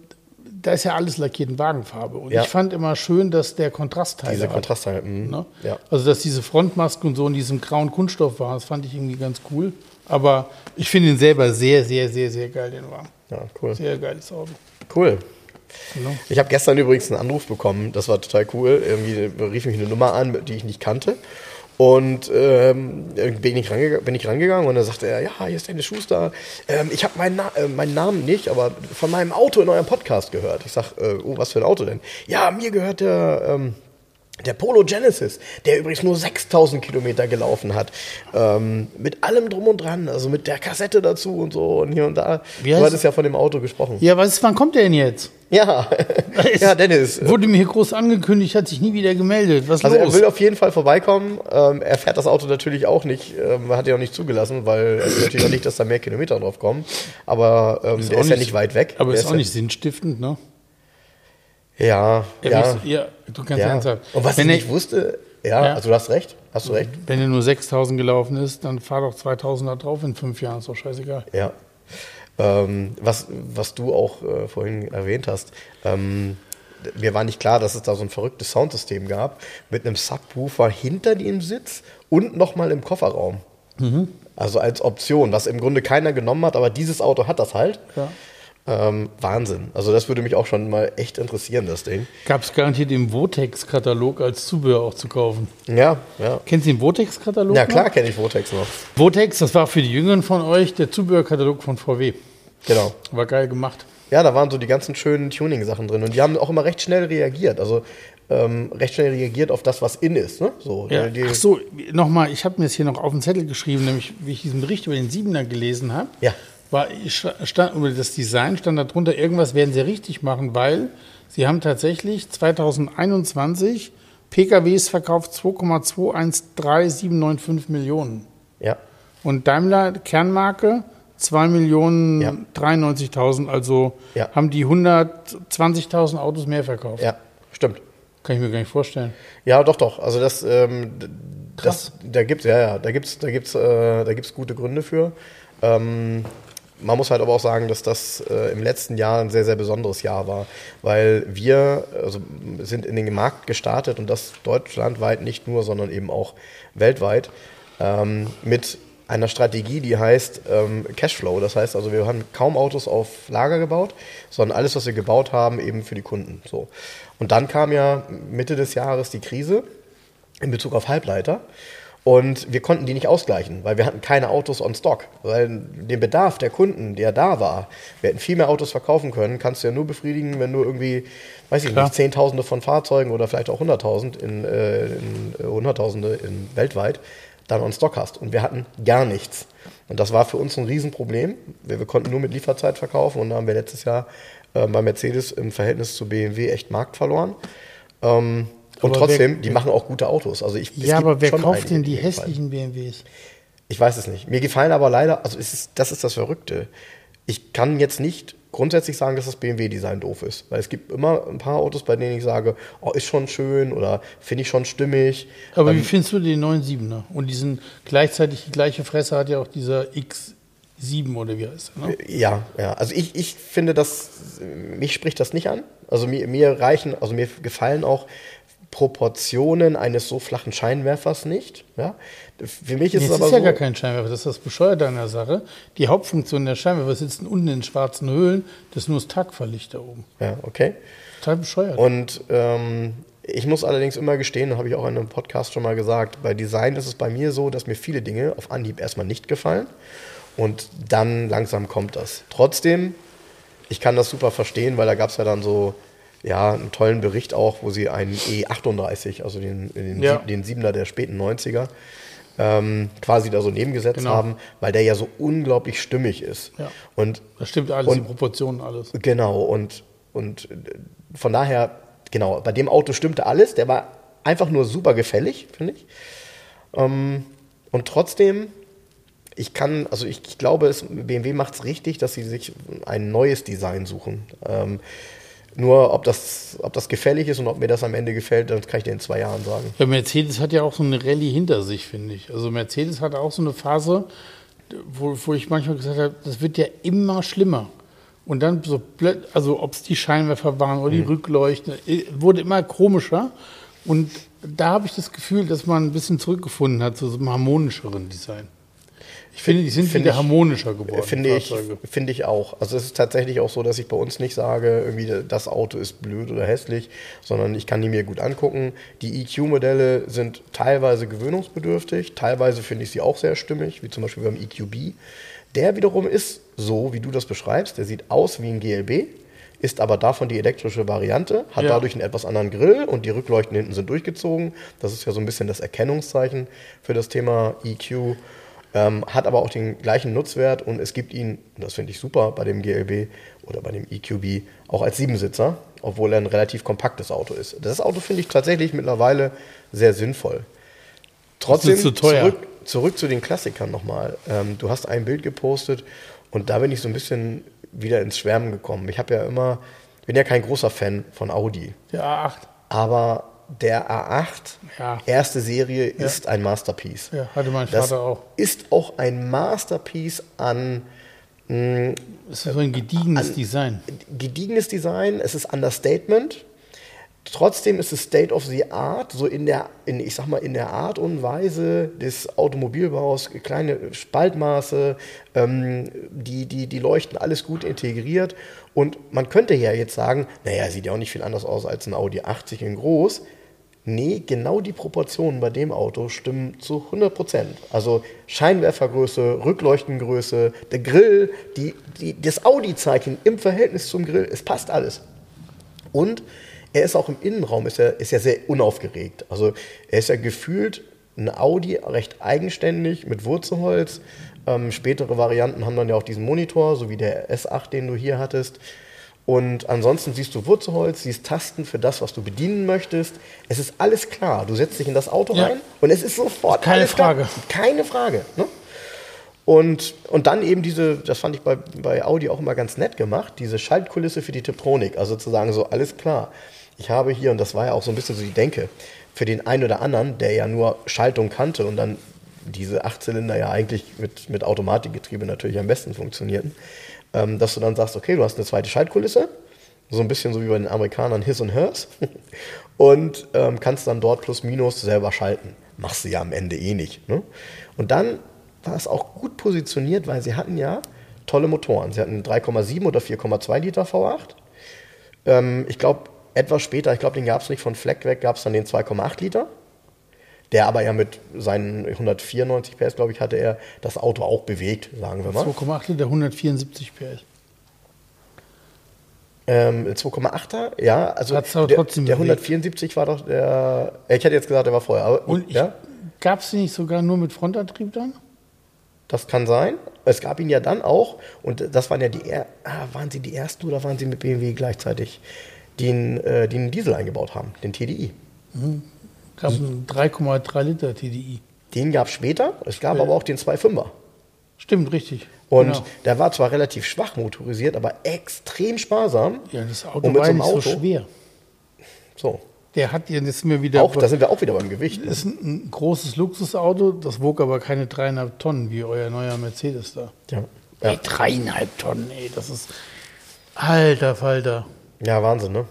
da ist ja alles lackiert in Wagenfarbe. Und ja. ich fand immer schön, dass der Kontrastteil Dieser hat, Kontrastteil, mh, ne? ja. Also, dass diese Frontmaske und so in diesem grauen Kunststoff waren, das fand ich irgendwie ganz cool. Aber ich finde ihn selber sehr, sehr, sehr, sehr geil, den Wagen. Ja, cool. Sehr geiles Auto. Cool. Genau. Ich habe gestern übrigens einen Anruf bekommen, das war total cool. Irgendwie rief mich eine Nummer an, die ich nicht kannte. Und ähm, bin, ich range, bin ich rangegangen und dann sagte er, ja, hier ist Dennis Schuster. Ähm, ich habe meinen, Na- äh, meinen Namen nicht, aber von meinem Auto in eurem Podcast gehört. Ich sage, äh, oh, was für ein Auto denn? Ja, mir gehört der... Ähm Der Polo Genesis, der übrigens nur sechstausend Kilometer gelaufen hat, ähm, mit allem drum und dran, also mit der Kassette dazu und so und hier und da. Du hattest ja von dem Auto gesprochen. Ja, was ist, wann kommt der denn jetzt? Ja, ja, Dennis. Wurde mir hier groß angekündigt, hat sich nie wieder gemeldet. Was also los? Also er will auf jeden Fall vorbeikommen. Ähm, er fährt das Auto natürlich auch nicht, ähm, hat ihn auch nicht zugelassen, weil er will natürlich auch nicht, dass da mehr Kilometer drauf kommen. Aber ähm, ist der ist ja nicht weit weg. Aber der ist auch ist nicht ja sinnstiftend, ne? Ja, ja, ja. Du kannst ja sagen. Und was ich nicht wusste, Ja, ja, also du hast recht, hast du recht. Wenn dir nur sechstausend gelaufen ist, dann fahr doch zweitausender drauf in fünf Jahren, ist doch scheißegal. Ja, ähm, was, was du auch äh, vorhin erwähnt hast, ähm, mir war nicht klar, dass es da so ein verrücktes Soundsystem gab, mit einem Subwoofer hinter dem Sitz und nochmal im Kofferraum. Mhm. Also als Option, was im Grunde keiner genommen hat, aber dieses Auto hat das halt. Ja. Ähm, Wahnsinn. Also das würde mich auch schon mal echt interessieren, das Ding. Gab es garantiert im Votex-Katalog als Zubehör auch zu kaufen. Ja, ja. Kennst du den Votex-Katalog? Ja, klar kenne ich Votex noch. Votex, das war für die Jüngeren von euch der Zubehörkatalog von V W. Genau. War geil gemacht. Ja, da waren so die ganzen schönen Tuning-Sachen drin. Und die haben auch immer recht schnell reagiert. Also ähm, recht schnell reagiert auf das, was in ist. Ne? So, ja. Ach so, nochmal, ich habe mir das hier noch auf den Zettel geschrieben, nämlich wie ich diesen Bericht über den Siebener gelesen habe. Ja. War, stand, über das Design stand darunter, irgendwas werden sie richtig machen, weil sie haben tatsächlich zwanzig einundzwanzig P K Ws verkauft, zwei Komma zwei eins drei sieben neun fünf Millionen. Ja. Und Daimler, Kernmarke, zwei Millionen dreiundneunzigtausend, ja. Also ja, haben die hundertzwanzigtausend Autos mehr verkauft. Ja, stimmt. Kann ich mir gar nicht vorstellen. Ja, doch, doch. Also das, ähm, das da gibt es ja, ja, da gibt's, da gibt's, äh, da gibt's gute Gründe für. Ähm, Man muss halt aber auch sagen, dass das äh, im letzten Jahr ein sehr, sehr besonderes Jahr war, weil wir also, sind in den Markt gestartet und das deutschlandweit nicht nur, sondern eben auch weltweit ähm, mit einer Strategie, die heißt ähm, Cashflow. Das heißt also, wir haben kaum Autos auf Lager gebaut, sondern alles, was wir gebaut haben, eben für die Kunden. So. Und dann kam ja Mitte des Jahres die Krise in Bezug auf Halbleiter. Und wir konnten die nicht ausgleichen, weil wir hatten keine Autos on Stock. Weil den Bedarf der Kunden, der da war, wir hätten viel mehr Autos verkaufen können, kannst du ja nur befriedigen, wenn du irgendwie, weiß ich Klar. nicht, Zehntausende von Fahrzeugen oder vielleicht auch Hunderttausend in, äh, in Hunderttausende in, weltweit dann on Stock hast. Und wir hatten gar nichts. Und das war für uns ein Riesenproblem. Wir, wir konnten nur mit Lieferzeit verkaufen und da haben wir letztes Jahr äh, bei Mercedes im Verhältnis zu B M W echt Markt verloren. Ähm, Und aber trotzdem, wer, die machen auch gute Autos. Also ich, ja, aber wer kauft denn die hässlichen B M Ws? Ich weiß es nicht. Mir gefallen aber leider, also es ist, das ist das Verrückte. Ich kann jetzt nicht grundsätzlich sagen, dass das B M W-Design doof ist. Weil es gibt immer ein paar Autos, bei denen ich sage, oh, ist schon schön oder finde ich schon stimmig. Aber ähm, wie findest du den neuen Siebener? Und diesen gleichzeitig die gleiche Fresse hat ja auch dieser X sieben oder wie heißt er, ne? Ja, ja. Also ich, ich finde, dass mich spricht das nicht an. Also mir, mir reichen, also mir gefallen auch Proportionen eines so flachen Scheinwerfers nicht. Ja? Für mich ist nee, es aber ist ja so, gar kein Scheinwerfer, das ist das Bescheuerte an der Sache. Die Hauptfunktion der Scheinwerfer sitzen unten in schwarzen Höhlen, das ist nur das Tagverlicht da oben. Ja, okay. Total bescheuert. Und ähm, ich muss allerdings immer gestehen, das habe ich auch in einem Podcast schon mal gesagt, bei Design ist es bei mir so, dass mir viele Dinge auf Anhieb erstmal nicht gefallen und dann langsam kommt das. Trotzdem, ich kann das super verstehen, weil da gab es ja dann so ja, einen tollen Bericht auch, wo sie einen E achtunddreißig, also den, den, ja. den Siebener der späten neunziger, ähm, quasi da so nebengesetzt genau. haben, weil der ja so unglaublich stimmig ist. Ja. Und das stimmt alles, und, die Proportionen alles. Genau, und, und von daher, genau, bei dem Auto stimmte alles, der war einfach nur super gefällig, finde ich. Ähm, und trotzdem, ich kann, also ich, ich glaube, es, B M W macht es richtig, dass sie sich ein neues Design suchen. Ähm, Nur, ob das, ob das gefällig ist und ob mir das am Ende gefällt, das kann ich dir in zwei Jahren sagen. Ja, Mercedes hat ja auch so eine Rallye hinter sich, finde ich. Also Mercedes hat auch so eine Phase, wo, wo ich manchmal gesagt habe, das wird ja immer schlimmer. Und dann so, also ob es die Scheinwerfer waren oder die mhm. Rückleuchten, wurde immer komischer. Und da habe ich das Gefühl, dass man ein bisschen zurückgefunden hat zu so einem harmonischeren Design. Ich finde, die sind wieder harmonischer geworden. Finde ich, finde ich auch. Also es ist tatsächlich auch so, dass ich bei uns nicht sage, irgendwie das Auto ist blöd oder hässlich, sondern ich kann die mir gut angucken. Die E Q-Modelle sind teilweise gewöhnungsbedürftig, teilweise finde ich sie auch sehr stimmig, wie zum Beispiel beim E Q B. Der wiederum ist so, wie du das beschreibst, der sieht aus wie ein G L B, ist aber davon die elektrische Variante, hat ja. dadurch einen etwas anderen Grill und die Rückleuchten hinten sind durchgezogen. Das ist ja so ein bisschen das Erkennungszeichen für das Thema E Q. Ähm, hat aber auch den gleichen Nutzwert und es gibt ihn, das finde ich super, bei dem G L B oder bei dem E Q B auch als Siebensitzer, obwohl er ein relativ kompaktes Auto ist. Das Auto finde ich tatsächlich mittlerweile sehr sinnvoll. Trotzdem zu teuer. Zurück, zurück zu den Klassikern nochmal. Ähm, du hast ein Bild gepostet und da bin ich so ein bisschen wieder ins Schwärmen gekommen. Ich habe ja immer, bin ja kein großer Fan von Audi. Ja, A acht. Aber der A acht, ja. erste Serie, ja. ist ein Masterpiece. Ja, hatte mein Vater das auch. Ist auch ein Masterpiece an... Mh, es ist so ein gediegenes an, Design. Gediegenes Design, es ist Understatement. Trotzdem ist es State of the Art, so in der, in, ich sag mal, in der Art und Weise des Automobilbaus, kleine Spaltmaße, ähm, die, die, die Leuchten, alles gut integriert. Und man könnte ja jetzt sagen, naja, sieht ja auch nicht viel anders aus als ein Audi achtzig in groß. Nee, genau die Proportionen bei dem Auto stimmen zu hundert Prozent. Also Scheinwerfergröße, Rückleuchtengröße, der Grill, die, die, das Audi-Zeichen im Verhältnis zum Grill, es passt alles. Und er ist auch im Innenraum, ist er, ist er sehr unaufgeregt. Also er ist ja gefühlt ein Audi, recht eigenständig, mit Wurzelholz. Ähm, spätere Varianten haben dann ja auch diesen Monitor, so wie der S acht, den du hier hattest. Und ansonsten siehst du Wurzelholz, siehst Tasten für das, was du bedienen möchtest. Es ist alles klar. Du setzt dich in das Auto ja. rein und es ist sofort keine alles Frage. Klar. Keine Frage. Ne? Und, und dann eben diese, das fand ich bei, bei Audi auch immer ganz nett gemacht, diese Schaltkulisse für die Tiptronic. Also zu sagen so, alles klar. Ich habe hier, und das war ja auch so ein bisschen so die Denke, für den einen oder anderen, der ja nur Schaltung kannte und dann diese Achtzylinder ja eigentlich mit, mit Automatikgetriebe natürlich am besten funktionierten, ähm, dass du dann sagst, okay, du hast eine zweite Schaltkulisse, so ein bisschen so wie bei den Amerikanern His und Hers, und ähm, kannst dann dort plus minus selber schalten. Machst du ja am Ende eh nicht. Ne? Und dann war es auch gut positioniert, weil sie hatten ja tolle Motoren. Sie hatten drei Komma sieben oder vier Komma zwei Liter V acht. Ähm, ich glaube, etwas später, ich glaube, den gab es nicht von Fleck weg, gab es dann den zwei Komma acht Liter, der aber ja mit seinen hundertvierundneunzig P S, glaube ich, hatte er das Auto auch bewegt, sagen wir mal. zwei Komma acht Liter, hundertvierundsiebzig P S. Ähm, zwei Komma achter, ja, also aber der, trotzdem der hundertvierundsiebzig war doch der, ich hätte jetzt gesagt, der war vorher. Aber, und ja? Gab es den nicht sogar nur mit Frontantrieb dann? Das kann sein. Es gab ihn ja dann auch, und das waren ja die, er- ah, waren sie die ersten oder waren sie mit B M W gleichzeitig? Den, äh, den Diesel eingebaut haben, den T D I. Mhm. Es gab einen drei Komma drei Liter T D I. Den gab es später, es gab ja. aber auch den zwei Komma fünfer. Stimmt, richtig. Und genau. der war zwar relativ schwach motorisiert, aber extrem sparsam. Ja, das Auto und mit war so einem nicht Auto, so schwer. So. Der hat ja jetzt mir wieder... Auch, be- da sind wir auch wieder beim Gewicht. Das ist ein, ein großes Luxusauto, das wog aber keine dreieinhalb Tonnen, wie euer neuer Mercedes da. Ja. ja. Ey, dreieinhalb Tonnen, ey, das ist... Alter Falter. Ja, Wahnsinn, ne?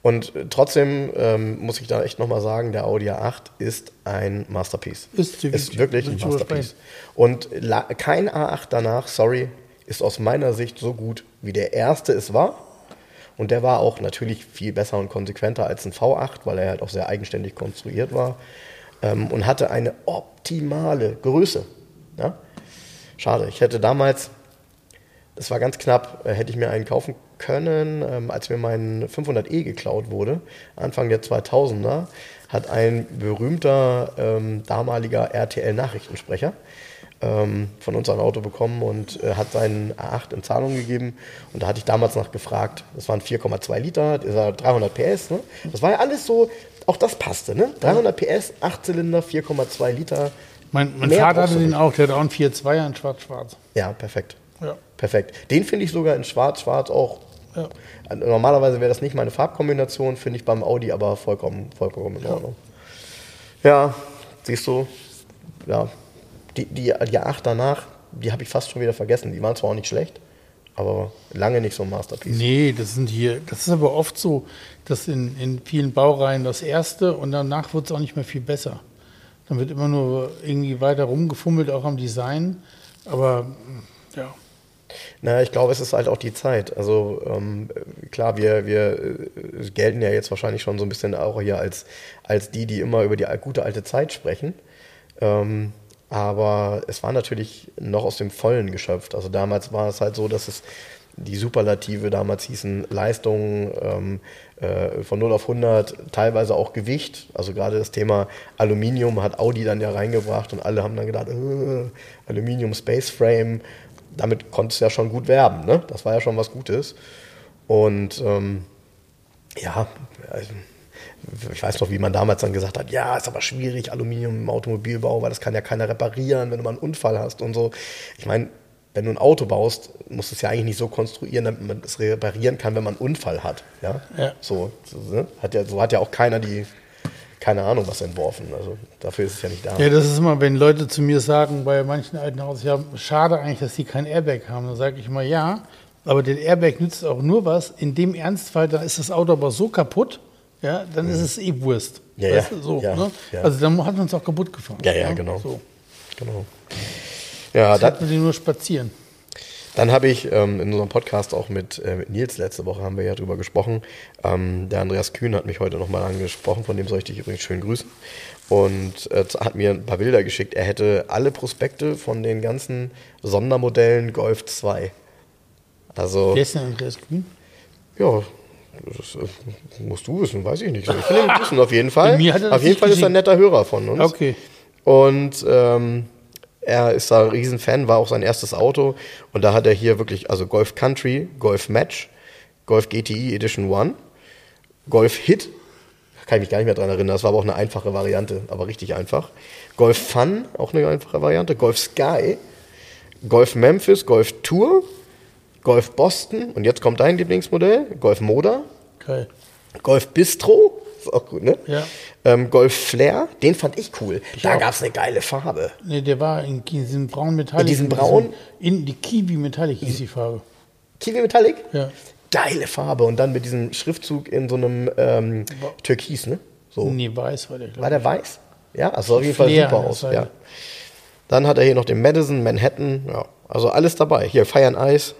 Und trotzdem ähm, muss ich da echt nochmal sagen, der Audi A acht ist ein Masterpiece. Ist, ist wirklich ein Masterpiece. Und la- kein A acht danach, sorry, ist aus meiner Sicht so gut, wie der erste es war. Und der war auch natürlich viel besser und konsequenter als ein V acht, weil er halt auch sehr eigenständig konstruiert war, ähm, und hatte eine optimale Größe. Ja? Schade, ich hätte damals... Das war ganz knapp, hätte ich mir einen kaufen können, ähm, als mir mein fünfhundert E geklaut wurde, Anfang der zweitausender, hat ein berühmter ähm, damaliger R T L-Nachrichtensprecher ähm, von uns ein Auto bekommen und äh, hat seinen A acht in Zahlung gegeben. Und da hatte ich damals nachgefragt, das waren vier Komma zwei Liter, das war dreihundert P S, ne? Das war ja alles so, auch das passte, ne? dreihundert P S, acht Zylinder, vier Komma zwei Liter. Mein, mein Vater hatte den auch, der hat auch einen vier Komma zweier in schwarz-schwarz. Ja, perfekt. Ja. Perfekt. Den finde ich sogar in schwarz-schwarz auch. Ja. Normalerweise wäre das nicht meine Farbkombination, finde ich beim Audi aber vollkommen, vollkommen in Ordnung. Ja, ja, siehst du, ja, die, die, die acht danach, die habe ich fast schon wieder vergessen. Die waren zwar auch nicht schlecht, aber lange nicht so ein Masterpiece. Nee, das sind hier, das ist aber oft so, dass in, in vielen Baureihen das erste und danach wird es auch nicht mehr viel besser. Dann wird immer nur irgendwie weiter rumgefummelt, auch am Design, aber ja. Naja, ich glaube, es ist halt auch die Zeit. Also ähm, klar, wir, wir äh, gelten ja jetzt wahrscheinlich schon so ein bisschen auch hier als, als die, die immer über die gute alte Zeit sprechen. Ähm, aber es war natürlich noch aus dem Vollen geschöpft. Also damals war es halt so, dass es die Superlative damals hießen Leistungen ähm, äh, von null auf hundert, teilweise auch Gewicht. Also gerade das Thema Aluminium hat Audi dann ja reingebracht und alle haben dann gedacht, äh, Aluminium Space Frame. Damit konntest du ja schon gut werben, ne? Das war ja schon was Gutes. Und ähm, ja, also, ich weiß noch, wie man damals dann gesagt hat, ja, ist aber schwierig, Aluminium im Automobilbau, weil das kann ja keiner reparieren, wenn du mal einen Unfall hast und so. Ich meine, wenn du ein Auto baust, musst du es ja eigentlich nicht so konstruieren, damit man es reparieren kann, wenn man einen Unfall hat. Ja? Ja. So, so, ne? Hat ja, so hat ja auch keiner die keine Ahnung was entworfen. Also dafür ist es ja nicht da. Ja, das ist immer, wenn Leute zu mir sagen, bei manchen alten Autos, ja, schade eigentlich, dass sie kein Airbag haben. Dann sage ich immer, ja, aber den Airbag nützt auch nur was. In dem Ernstfall, da ist das Auto aber so kaputt, ja, dann mhm. ist es eh Wurst. Ja, weißt du, so, ja, ne? ja. Also dann hat man es auch kaputt gefahren. Ja, ja, ja? genau. So. genau. Ja, jetzt hatten wir nur spazieren. Dann habe ich ähm, in unserem Podcast auch mit, äh, mit Nils, letzte Woche haben wir ja drüber gesprochen, ähm, der Andreas Kühn hat mich heute nochmal angesprochen, von dem soll ich dich übrigens schön grüßen, und äh, hat mir ein paar Bilder geschickt. Er hätte alle Prospekte von den ganzen Sondermodellen Golf zwei. Also, wer ist denn Andreas Kühn? Ja, das äh, musst du wissen, weiß ich nicht. Ich will ihn wissen, auf jeden Fall. Auf jeden Fall gesehen. Ist er ein netter Hörer von uns. Okay. Und ähm, er ist da ein Riesenfan, war auch sein erstes Auto. Und da hat er hier wirklich, also Golf Country, Golf Match, Golf G T I Edition One, Golf Hit, kann ich mich gar nicht mehr dran erinnern, das war aber auch eine einfache Variante, aber richtig einfach. Golf Fun, auch eine einfache Variante, Golf Sky, Golf Memphis, Golf Tour, Golf Boston, und jetzt kommt dein Lieblingsmodell, Golf Moda, okay. Golf Bistro, auch gut, ne? Ja. Ähm, Golf Flair, den fand ich cool. Ich da gab es eine geile Farbe. Ne, der war in diesem braunen Metallic. In diesem braunen? In die Kiwi Metallic hieß die Farbe. Kiwi Metallic? Ja. Geile Farbe. Und dann mit diesem Schriftzug in so einem ähm, Türkis, ne? So. Ne, weiß war der, glaube ich. War der weiß? Ja, also sah auf jeden Fall super aus. Ja. Dann hat er hier noch den Madison, Manhattan, ja. Also alles dabei. Hier, Fire and Ice.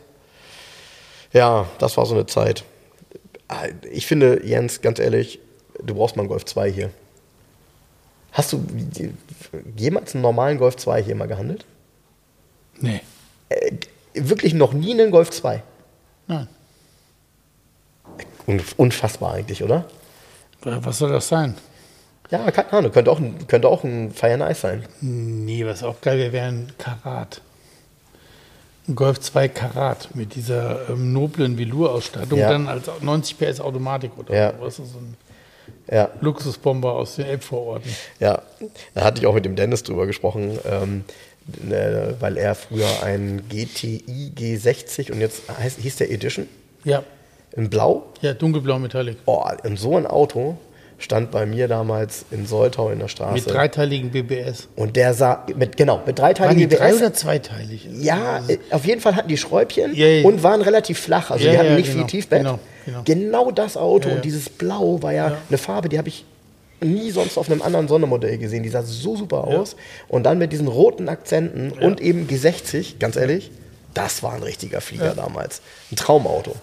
Ja, das war so eine Zeit. Ich finde, Jens, ganz ehrlich, du brauchst mal einen Golf zwei hier. Hast du jemals einen normalen Golf zwei hier mal gehandelt? Nee. Äh, wirklich noch nie einen Golf zwei? Nein. Unfassbar eigentlich, oder? Was soll das sein? Ja, keine Ahnung. Könnte auch, könnte auch ein Fire Nice sein. Nee, was auch geil wäre, wäre ein Karat. Ein Golf zwei Karat mit dieser ähm, noblen Velour-Ausstattung, ja. Dann als neunzig P S Automatik oder ja. was ist so ein Ja. Luxusbomber aus den Elbvororten. Ja, da hatte ich auch mit dem Dennis drüber gesprochen, ähm, ne, weil er früher ein G T I G sechzig und jetzt heißt, hieß der Edition? Ja. In Blau? Ja, dunkelblau Metallic. Oh, in so ein Auto stand bei mir damals in Soltau in der Straße. Mit dreiteiligen B B S. Und der sah, mit, genau, mit dreiteiligen waren die B B S. Drei oder zweiteilig? Ja, also, auf jeden Fall hatten die Schräubchen ja, ja. und waren relativ flach. Also ja, die hatten ja, nicht genau, viel Tiefbett. Genau. Genau. Genau das Auto ja, ja. und dieses Blau war ja, ja. eine Farbe, die habe ich nie sonst auf einem anderen Sondermodell gesehen. Die sah so super aus. Ja. Und dann mit diesen roten Akzenten ja. und eben G sechzig, ganz ehrlich, das war ein richtiger Flieger ja. damals. Ein Traumauto.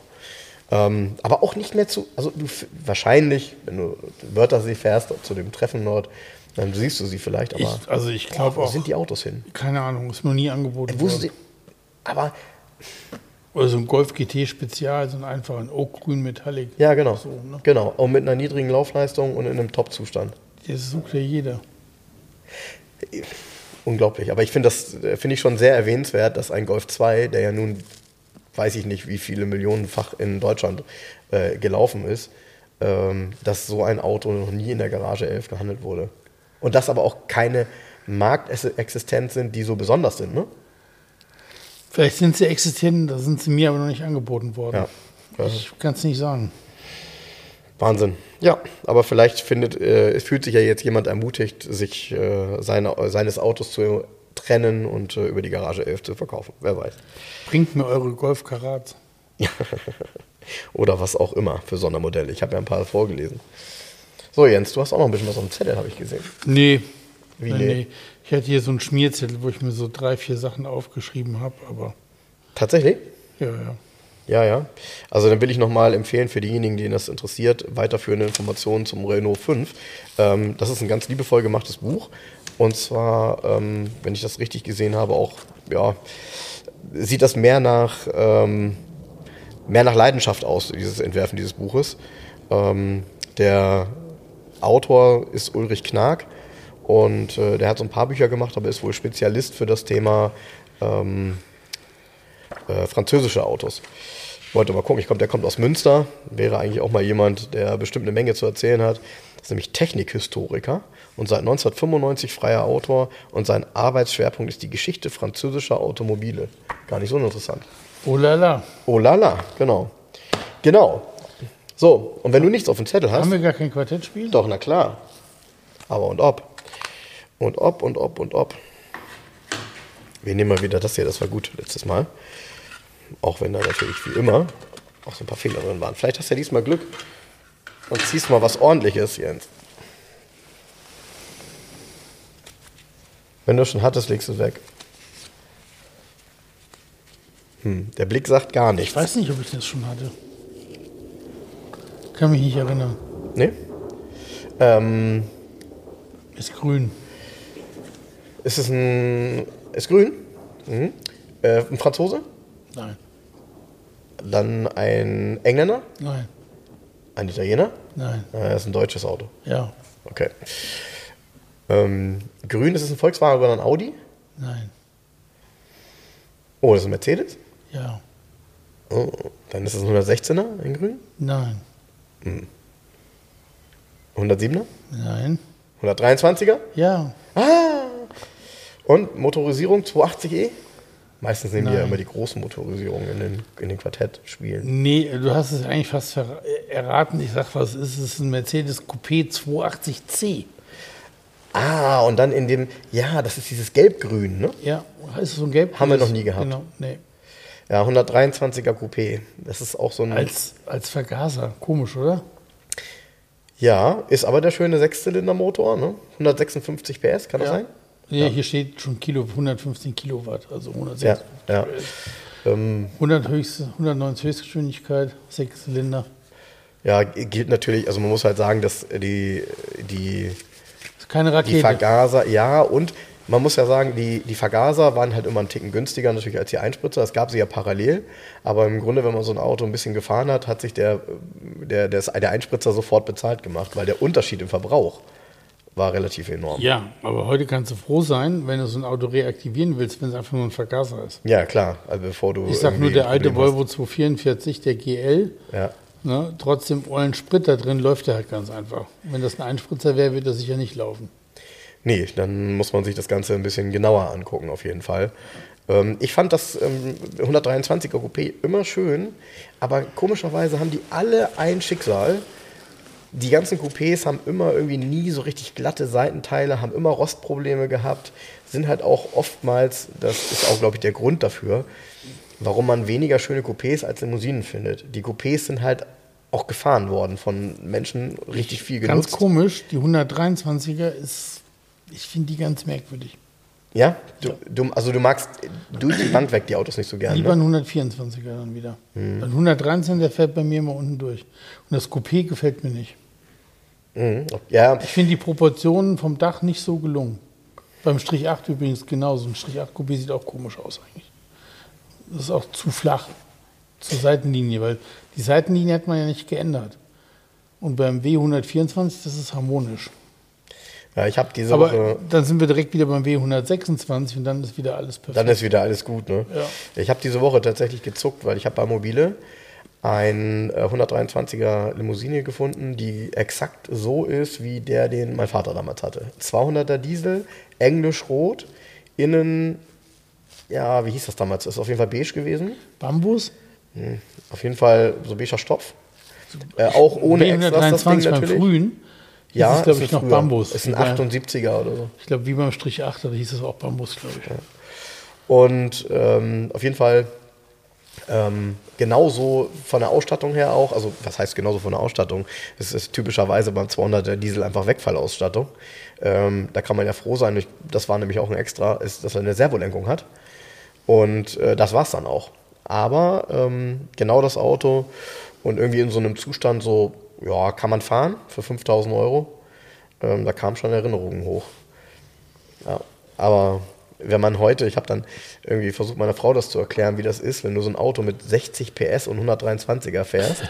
Ähm, aber auch nicht mehr zu, also du wahrscheinlich, wenn du Wörthersee fährst zu dem Treffen dort, dann siehst du sie vielleicht. Aber ich, also ich glaube auch. Wo sind die Autos hin? Keine Ahnung, ist noch nie angeboten worden. Sie, aber... Oder so ein Golf G T Spezial, so ein einfachen Oakgrün Metallic. Ja, genau. So, ne? Genau. Und mit einer niedrigen Laufleistung und in einem Top-Zustand. Das sucht ja jeder. Unglaublich. Aber ich finde das finde ich schon sehr erwähnenswert, dass ein Golf zwei, der ja nun, weiß ich nicht, wie viele Millionenfach in Deutschland äh, gelaufen ist, ähm, dass so ein Auto noch nie in der Garage elf gehandelt wurde. Und dass aber auch keine Marktexistenz sind, die so besonders sind, ne? Vielleicht sind sie existent, da sind sie mir aber noch nicht angeboten worden. Ja, ich kann es nicht sagen. Wahnsinn. Ja, aber vielleicht findet, äh, es fühlt sich ja jetzt jemand ermutigt, sich äh, seine, seines Autos zu trennen und äh, über die Garage elf zu verkaufen. Wer weiß. Bringt mir eure Golf Karat. Oder was auch immer für Sondermodelle. Ich habe ja ein paar vorgelesen. So, Jens, du hast auch noch ein bisschen was auf dem Zettel, habe ich gesehen. Nee. Wie nee? nee. Ich hatte hier so einen Schmierzettel, wo ich mir so drei, vier Sachen aufgeschrieben habe, aber... Tatsächlich? Ja, ja. Ja, ja. Also dann will ich nochmal empfehlen für diejenigen, denen das interessiert, weiterführende Informationen zum Renault fünf. Ähm, das ist ein ganz liebevoll gemachtes Buch. Und zwar, ähm, wenn ich das richtig gesehen habe, auch, ja, sieht das mehr nach, ähm, mehr nach Leidenschaft aus, dieses Entwerfen dieses Buches. Ähm, der Autor ist Ulrich Knag. Und äh, der hat so ein paar Bücher gemacht, aber ist wohl Spezialist für das Thema ähm, äh, französische Autos. Ich wollte mal gucken, ich glaube, der kommt aus Münster. Wäre eigentlich auch mal jemand, der bestimmt eine Menge zu erzählen hat. Das ist nämlich Technikhistoriker und seit neunzehnhundertfünfundneunzig freier Autor. Und sein Arbeitsschwerpunkt ist die Geschichte französischer Automobile. Gar nicht so uninteressant. Oh la la. Oh la la, genau. Genau. So, und wenn du nichts auf dem Zettel hast... Haben wir gar kein Quartettspiel? Doch, na klar. Aber und ob. Und ob und ob und ob. Wir nehmen mal wieder das hier, das war gut letztes Mal. Auch wenn da natürlich wie immer auch so ein paar Fehler drin waren. Vielleicht hast du ja diesmal Glück und ziehst mal was Ordentliches, Jens. Wenn du schon hattest, legst du es weg. Hm, der Blick sagt gar nichts. Ich weiß nicht, ob ich das schon hatte. Kann mich nicht erinnern. Nee? Ähm, ist grün. Ist es ein... Ist grün? Mhm. Äh, ein Franzose? Nein. Dann ein Engländer? Nein. Ein Italiener? Nein. Das ist ein deutsches Auto. Ja. Okay. Ähm, grün, ist es ein Volkswagen oder ein Audi? Nein. Oh, das ist ein Mercedes? Ja. Oh, dann ist es ein hundertsechzehner in grün? Nein. Hm. hundertsiebener? Nein. hundertdreiundzwanziger? Ja. Ah! Und Motorisierung zweihundertachtzig E? Meistens nehmen Nein. die ja immer die großen Motorisierungen in den, in den Quartett-Spielen. Nee, du hast es eigentlich fast erraten. Ich sag, was ist es? Ein Mercedes Coupé zweihundertachtzig C. Ah, und dann in dem, ja, das ist dieses Gelb-Grün, ne? Ja, ist es so ein Gelb-Grün? Haben wir noch nie gehabt. Genau, nee. Ja, hundertdreiundzwanziger Coupé. Das ist auch so ein... Als, als Vergaser. Komisch, oder? Ja, ist aber der schöne Sechszylinder-Motor, ne? hundertsechsundfünfzig P S, kann das ja sein? Ja, hier steht schon Kilo, hundertfünfzehn Kilowatt, also hundertsechsundfünfzig. Ja, ja. hundert höchste, hundertneunzig Höchstgeschwindigkeit, sechs Zylinder. Ja, gilt natürlich, also man muss halt sagen, dass die, die, ist keine Rakete. Die Vergaser, ja, und man muss ja sagen, die, die Vergaser waren halt immer einen Ticken günstiger natürlich als die Einspritzer. Das gab sie ja parallel, aber im Grunde, wenn man so ein Auto ein bisschen gefahren hat, hat sich der, der, der, der Einspritzer sofort bezahlt gemacht, weil der Unterschied im Verbrauch war relativ enorm. Ja, aber heute kannst du froh sein, wenn du so ein Auto reaktivieren willst, wenn es einfach nur ein Vergaser ist. Ja, klar. Also bevor du ich sag nur, der alte Volvo zweihundertvierundvierzig, der G L, ja. ne, trotzdem ollen Sprit da drin, läuft der halt ganz einfach. Wenn das ein Einspritzer wäre, würde er sicher nicht laufen. Nee, dann muss man sich das Ganze ein bisschen genauer angucken, auf jeden Fall. Ähm, ich fand das ähm, hundertdreiundzwanziger Coupé immer schön, aber komischerweise haben die alle ein Schicksal. Die ganzen Coupés haben immer irgendwie nie so richtig glatte Seitenteile, haben immer Rostprobleme gehabt, sind halt auch oftmals, das ist auch, glaube ich, der Grund dafür, warum man weniger schöne Coupés als Limousinen findet. Die Coupés sind halt auch gefahren worden von Menschen, richtig viel genutzt. Ganz komisch, die hundertdreiundzwanziger ist, ich finde die ganz merkwürdig. Ja? Du, du, also du magst durch die Wand weg die Autos nicht so gerne. Lieber ein hundertvierundzwanziger dann wieder. Ein hm. hundertdreiundzwanziger, der fährt bei mir immer unten durch. Und das Coupé gefällt mir nicht. Mhm. Ja. Ich finde die Proportionen vom Dach nicht so gelungen. Beim Strich acht übrigens genauso. Ein Strich acht Coupé sieht auch komisch aus eigentlich. Das ist auch zu flach zur Seitenlinie, weil die Seitenlinie hat man ja nicht geändert. Und beim W hundertvierundzwanzig, das ist harmonisch. Ja, ich habe diese Aber Woche, dann sind wir direkt wieder beim W hundertsechsundzwanzig und dann ist wieder alles perfekt. Dann ist wieder alles gut, ne? Ja. Ich habe diese Woche tatsächlich gezuckt, weil ich habe bei Mobile ein hundertdreiundzwanziger Limousine gefunden, die exakt so ist, wie der, den mein Vater damals hatte. zweihunderter Diesel, englisch rot, innen, ja, wie hieß das damals? Ist auf jeden Fall beige gewesen. Bambus? Hm, auf jeden Fall so beiger Stoff. Äh, auch ohne Extras, das Ding natürlich. Frühen, ja, ist, glaube ich, noch früher. Bambus. Ist ein achtundsiebziger oder so. Ich glaube, wie beim Strich acht, da hieß es auch Bambus, glaube ich. Ja. Und ähm, auf jeden Fall Ähm, genauso von der Ausstattung her auch, also was heißt genauso von der Ausstattung? Es ist typischerweise beim zweihunderter Diesel einfach Wegfallausstattung. Ähm, da kann man ja froh sein, das war nämlich auch ein Extra, ist, dass er eine Servolenkung hat. Und äh, das war's dann auch. Aber ähm, genau das Auto und irgendwie in so einem Zustand so, ja, kann man fahren für fünftausend Euro. Ähm, da kamen schon Erinnerungen hoch. Ja, aber wenn man heute, ich habe dann irgendwie versucht, meiner Frau das zu erklären, wie das ist, wenn du so ein Auto mit sechzig P S und hundertdreiundzwanziger fährst.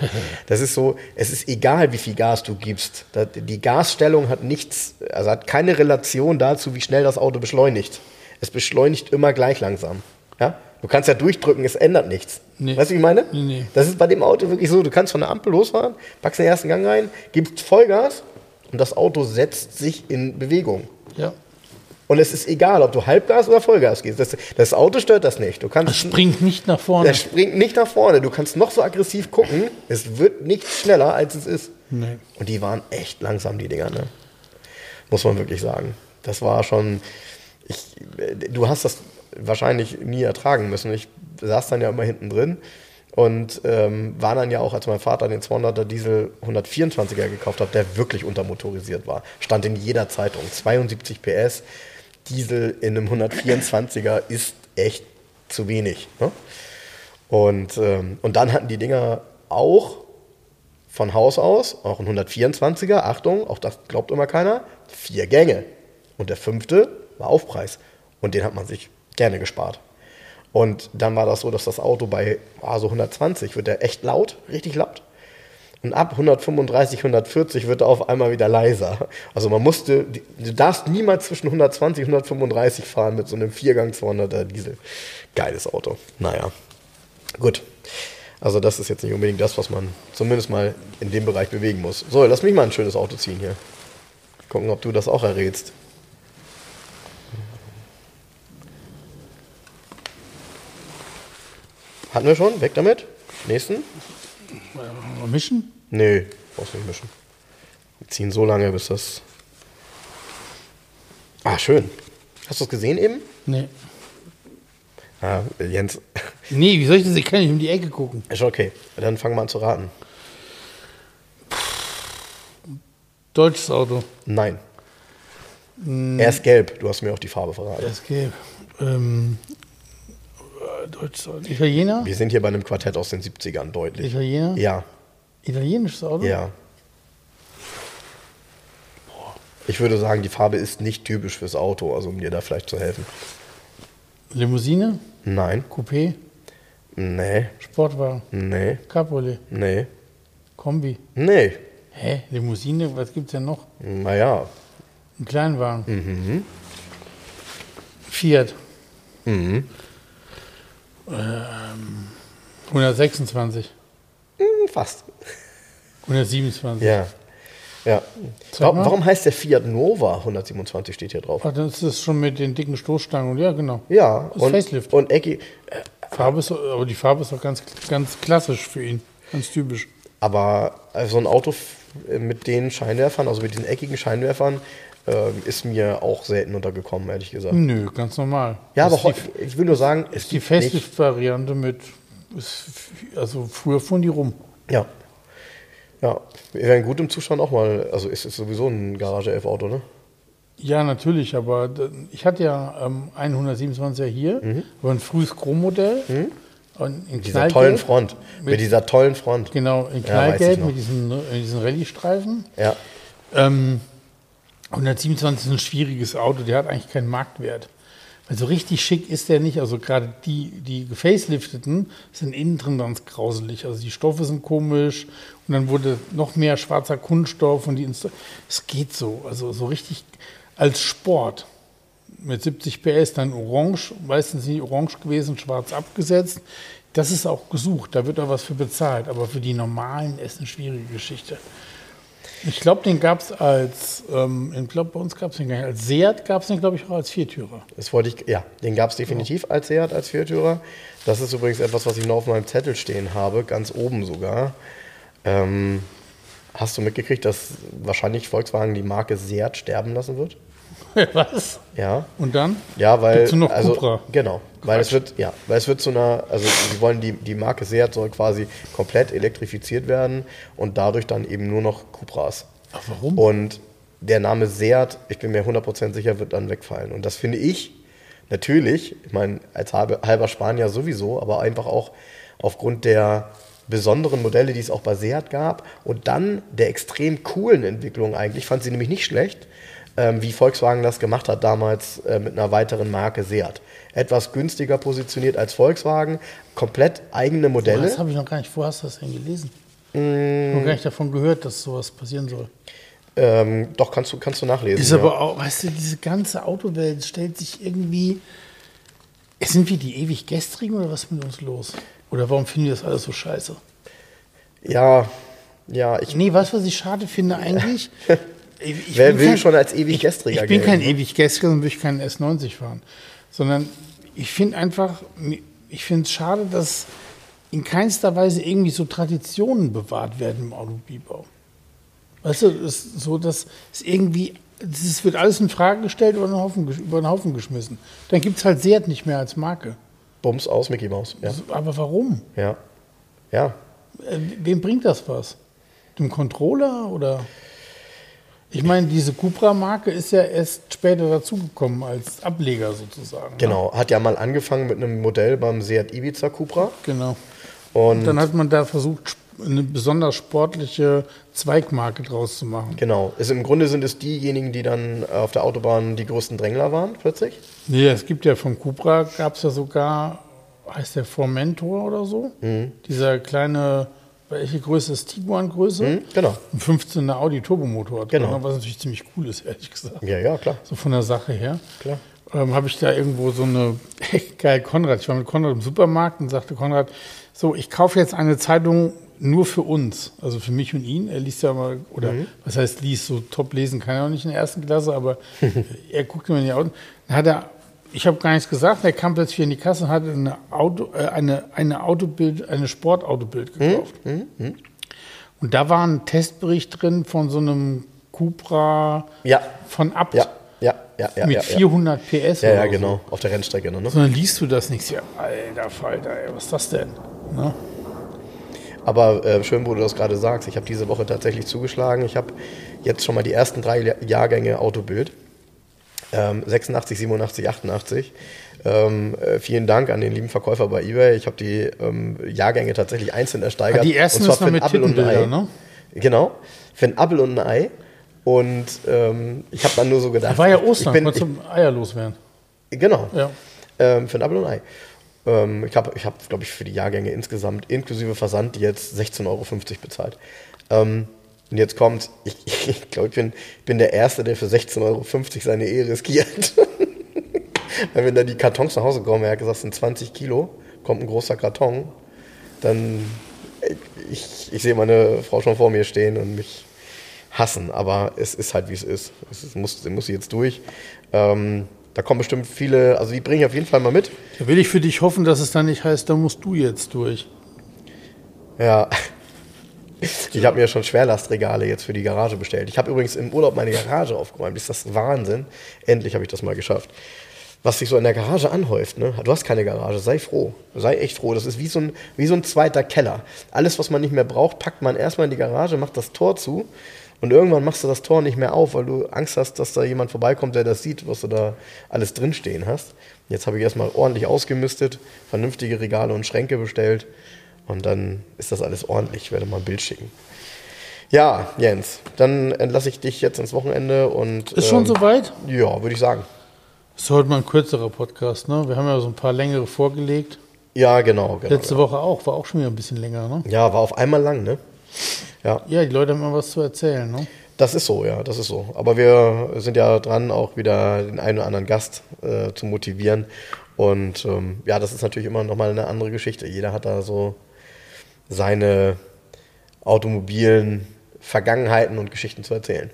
Das ist so, es ist egal, wie viel Gas du gibst. Die Gasstellung hat nichts, also hat keine Relation dazu, wie schnell das Auto beschleunigt. Es beschleunigt immer gleich langsam. Ja? Du kannst ja durchdrücken, es ändert nichts. Nee. Weißt du, wie ich meine? Nee, nee. Das ist bei dem Auto wirklich so, du kannst von der Ampel losfahren, packst den ersten Gang rein, gibst Vollgas und das Auto setzt sich in Bewegung. Ja. Und es ist egal, ob du Halbgas oder Vollgas gehst. Das, das Auto stört das nicht. Du kannst, das springt nicht nach vorne. Das springt nicht nach vorne. Du kannst noch so aggressiv gucken. Es wird nicht schneller, als es ist. Nee. Und die waren echt langsam, die Dinger. Ne? muss man wirklich sagen. Das war schon, ich, du hast das wahrscheinlich nie ertragen müssen. Ich saß dann ja immer hinten drin und ähm, war dann ja auch, als mein Vater den zweihunderter Diesel hundertvierundzwanziger gekauft hat, der wirklich untermotorisiert war. Stand in jeder Zeitung. zweiundsiebzig P S, Diesel in einem hundertvierundzwanziger ist echt zu wenig. Ne? Und, ähm, und dann hatten die Dinger auch von Haus aus, auch ein hundertvierundzwanziger, Achtung, auch das glaubt immer keiner, vier Gänge. Und der fünfte war Aufpreis. Und den hat man sich gerne gespart. Und dann war das so, dass das Auto bei ah, so hundertzwanzig wird der echt laut, richtig laut. Und ab hundertfünfunddreißig, hundertvierzig wird er auf einmal wieder leiser. Also man musste, du darfst niemals zwischen hundertzwanzig und hundertfünfunddreißig fahren mit so einem Viergang zweihunderter Diesel. Geiles Auto. Naja, gut. Also das ist jetzt nicht unbedingt das, was man zumindest mal in dem Bereich bewegen muss. So, lass mich mal ein schönes Auto ziehen hier. Gucken, ob du das auch errätst. Hatten wir schon? Weg damit. Nächsten. Mischen? Nee, brauchst nicht mischen. Wir ziehen so lange, bis das... Ah, schön. Hast du es gesehen eben? Nee. Ah, Jens. Nee, wie soll ich das? Ich kann nicht um die Ecke gucken. Ist okay. Dann fangen wir an zu raten. Deutsches Auto. Nein. Hm. Er ist gelb. Du hast mir auch die Farbe verraten. Er ist gelb. Ähm... Deutsches Auto. Italiener? Wir sind hier bei einem Quartett aus den siebzigern, deutlich. Italiener? Ja. Italienisches Auto? Ja. Boah. Ich würde sagen, die Farbe ist nicht typisch fürs Auto, also um dir da vielleicht zu helfen. Limousine? Nein. Coupé? Nee. Sportwagen? Nee. Cabriolet? Nee. Kombi? Nee. Hä? Limousine? Was gibt's denn noch? Naja. Ein Kleinwagen? Mhm. Fiat? Mhm. hundertsechsundzwanzig. Fast. hundertsiebenundzwanzig. Ja. Ja. Warum, warum heißt der Fiat Nova hundertsiebenundzwanzig, steht hier drauf? Ach, dann ist das schon mit den dicken Stoßstangen. Ja, genau. Ja. Das und Facelift. Und Ecki. Äh, Farbe ist, aber die Farbe ist auch ganz, ganz klassisch für ihn. Ganz typisch. Aber so ein Auto mit den Scheinwerfern, also mit diesen eckigen Scheinwerfern, ist mir auch selten untergekommen, ehrlich gesagt. Nö, ganz normal. Ja, das aber die, ich will nur sagen, es ist die Facelift-Variante mit, also früher fuhren die rum. Ja. Ja, wäre in gutem Zustand auch mal, also ist es sowieso ein Garage elf Auto, ne? Ja, natürlich, aber ich hatte ja ähm, hundertsiebenundzwanziger hier, mhm. aber ein frühes Chrommodell. Mhm. Und in dieser tollen Front. Mit, mit dieser tollen Front. Genau, in Knallgelb, ja, mit diesen, diesen Rallye-Streifen. Ja. Ähm, hundertsiebenundzwanzig ist ein schwieriges Auto, der hat eigentlich keinen Marktwert. Weil so richtig schick ist der nicht. Also gerade die, die gefacelifteten sind innen drin ganz grauselig. Also die Stoffe sind komisch und dann wurde noch mehr schwarzer Kunststoff und die Insta- es geht so. Also so richtig als Sport mit siebzig P S, dann orange, meistens nicht orange gewesen, schwarz abgesetzt. Das ist auch gesucht, da wird auch was für bezahlt. Aber für die normalen ist eine schwierige Geschichte. Ich glaube, den gab es als, ähm, ich glaube, bei uns gab es den gar nicht. Als Seat gab es den, glaube ich, auch als Viertürer. Das wollte ich, ja, den gab es definitiv als Seat, als Viertürer. Das ist übrigens etwas, was ich noch auf meinem Zettel stehen habe, ganz oben sogar. Ähm, hast du mitgekriegt, dass wahrscheinlich Volkswagen die Marke Seat sterben lassen wird? Was? Ja. Und dann? Ja, weil. Gibt's nur noch also, Cupra? Genau. Weil es wird, ja, weil es wird zu einer, also sie wollen die, die Marke Seat soll quasi komplett elektrifiziert werden und dadurch dann eben nur noch Cupras. Ach, warum? Und der Name Seat, ich bin mir hundert Prozent sicher, wird dann wegfallen. Und das finde ich natürlich, ich meine, als halber Spanier sowieso, aber einfach auch aufgrund der besonderen Modelle, die es auch bei Seat gab und dann der extrem coolen Entwicklung eigentlich, fand sie nämlich nicht schlecht, wie Volkswagen das gemacht hat damals äh, mit einer weiteren Marke Seat. Etwas günstiger positioniert als Volkswagen, komplett eigene Modelle. Das habe ich noch gar nicht, wo hast du das denn gelesen? Mm. Ich habe gar nicht davon gehört, dass sowas passieren soll. Ähm, doch, kannst du, kannst du nachlesen. Ist ja. Aber auch, weißt du, diese ganze Autowelt stellt sich irgendwie, sind wir die ewig Gestrigen oder was ist mit uns los? Oder warum finden wir das alles so scheiße? Ja, ja. Ich nee, weißt du, was ich schade finde eigentlich? Ich Wer will kein, schon als ewig Gestriger gehen? Ich bin gelten. kein ewig Gestriger und will ich keinen S neunzig fahren. Sondern ich finde einfach, ich finde es schade, dass in keinster Weise irgendwie so Traditionen bewahrt werden im Automobilbau. Weißt du, es ist so, dass es irgendwie Es wird alles in Frage gestellt oder über den Haufen geschmissen. Dann gibt es halt Seat nicht mehr als Marke. Bums aus, Mickey Maus. Ja. Aber warum? Ja. Ja. Wem bringt das was? Dem Controller oder? Ich meine, diese Cupra-Marke ist ja erst später dazugekommen als Ableger sozusagen. Genau, ne? Hat ja mal angefangen mit einem Modell beim Seat Ibiza Cupra. Genau. Und, Und dann hat man da versucht, eine besonders sportliche Zweigmarke draus zu machen. Genau. Ist, im Grunde sind es diejenigen, die dann auf der Autobahn die größten Drängler waren, plötzlich? Nee, es gibt ja vom Cupra, gab es ja sogar, heißt der Formentor oder so? Mhm. Dieser kleine, welche Größe ist Tiguan-Größe? Mhm, genau. Ein fünfzehner Audi Turbomotor. Genau. Was natürlich ziemlich cool ist, ehrlich gesagt. Ja, ja, klar. So von der Sache her. Klar. Ähm, habe ich da irgendwo so eine, echt geil, Konrad. Ich war mit Konrad im Supermarkt und sagte Konrad, so, ich kaufe jetzt eine Zeitung nur für uns, also für mich und ihn. Er liest ja mal, oder mhm. was heißt liest, so top lesen kann er auch nicht in der ersten Klasse, aber er guckt immer in die Augen. Dann hat er, ich habe gar nichts gesagt, er kam plötzlich in die Kasse und hat eine, Auto, äh, eine, eine, Autobild, eine Sportautobild gekauft. Mhm. Mhm. Und da war ein Testbericht drin von so einem Cupra ja. von Abt. Ja. Ja, ja, ja, mit ja, vierhundert ja. P S. Ja, ja, genau, so. Auf der Rennstrecke. Ne? Sondern liest du das nicht. Ja, alter Falter, ey, was ist das denn? Ne? Aber äh, schön, wo du das gerade sagst. Ich habe diese Woche tatsächlich zugeschlagen. Ich habe jetzt schon mal die ersten drei Jahrgänge Autobild. Ähm, sechsundachtzig, siebenundachtzig, achtundachtzig. Ähm, vielen Dank an den lieben Verkäufer bei eBay. Ich habe die ähm, Jahrgänge tatsächlich einzeln ersteigert. Aber die ersten ist noch mit Tittenbilder, ne? Genau, für ein Appel und ein Ei. Und ähm, ich habe dann nur so gedacht. Da war ja Ostern, ich bin, zum Eier loswerden. Genau, ja. ähm, für ein Apfel und ein Ei. Ähm, ich habe, ich hab, glaube ich, für die Jahrgänge insgesamt, inklusive Versand, jetzt sechzehn Euro fünfzig bezahlt. Ähm, und jetzt kommt, ich, ich glaube, ich bin, bin der Erste, der für sechzehn Euro fünfzig seine Ehe riskiert. Weil wenn dann die Kartons nach Hause kommen, er hat gesagt, es sind zwanzig Kilo, kommt ein großer Karton, dann, ich, ich sehe meine Frau schon vor mir stehen und mich hassen, aber es ist halt, wie es ist. Es muss, muss jetzt durch. Ähm, da kommen bestimmt viele, also die bringe ich auf jeden Fall mal mit. Da will ich für dich hoffen, dass es dann nicht heißt, da musst du jetzt durch. Ja. Ich habe mir schon Schwerlastregale jetzt für die Garage bestellt. Ich habe übrigens im Urlaub meine Garage aufgeräumt. Ist das Wahnsinn? Endlich habe ich das mal geschafft. Was sich so in der Garage anhäuft, ne? Du hast keine Garage, sei froh. Sei echt froh. Das ist wie so ein, wie so ein zweiter Keller. Alles, was man nicht mehr braucht, packt man erstmal in die Garage, macht das Tor zu. Und irgendwann machst du das Tor nicht mehr auf, weil du Angst hast, dass da jemand vorbeikommt, der das sieht, was du da alles drinstehen hast. Jetzt habe ich erstmal ordentlich ausgemistet, vernünftige Regale und Schränke bestellt. Und dann ist das alles ordentlich. Ich werde mal ein Bild schicken. Ja, Jens, dann entlasse ich dich jetzt ins Wochenende. Und, ist ähm, schon soweit? Ja, würde ich sagen. Ist heute mal ein kürzerer Podcast, ne? Wir haben ja so ein paar längere vorgelegt. Ja, genau. genau Letzte genau. Woche auch, war auch schon wieder ein bisschen länger, ne? Ja, war auf einmal lang, ne? Ja. Ja, die Leute haben immer was zu erzählen, ne? Das ist so, ja, das ist so. Aber wir sind ja dran, auch wieder den einen oder anderen Gast äh, zu motivieren. Und ähm, ja, das ist natürlich immer nochmal eine andere Geschichte. Jeder hat da so seine automobilen Vergangenheiten und Geschichten zu erzählen.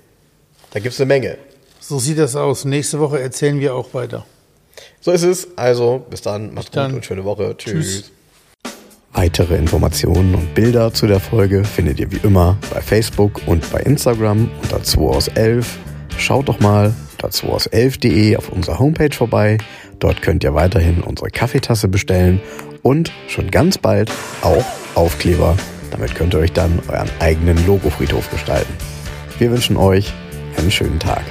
Da gibt es eine Menge. So sieht das aus. Nächste Woche erzählen wir auch weiter. So ist es. Also, bis dann. Macht's gut und schöne Woche. Tschüss. Tschüss. Weitere Informationen und Bilder zu der Folge findet ihr wie immer bei Facebook und bei Instagram unter zwei aus elf. Schaut doch mal unter zwei aus elf punkt de auf unserer Homepage vorbei. Dort könnt ihr weiterhin unsere Kaffeetasse bestellen und schon ganz bald auch Aufkleber. Damit könnt ihr euch dann euren eigenen Logofriedhof gestalten. Wir wünschen euch einen schönen Tag.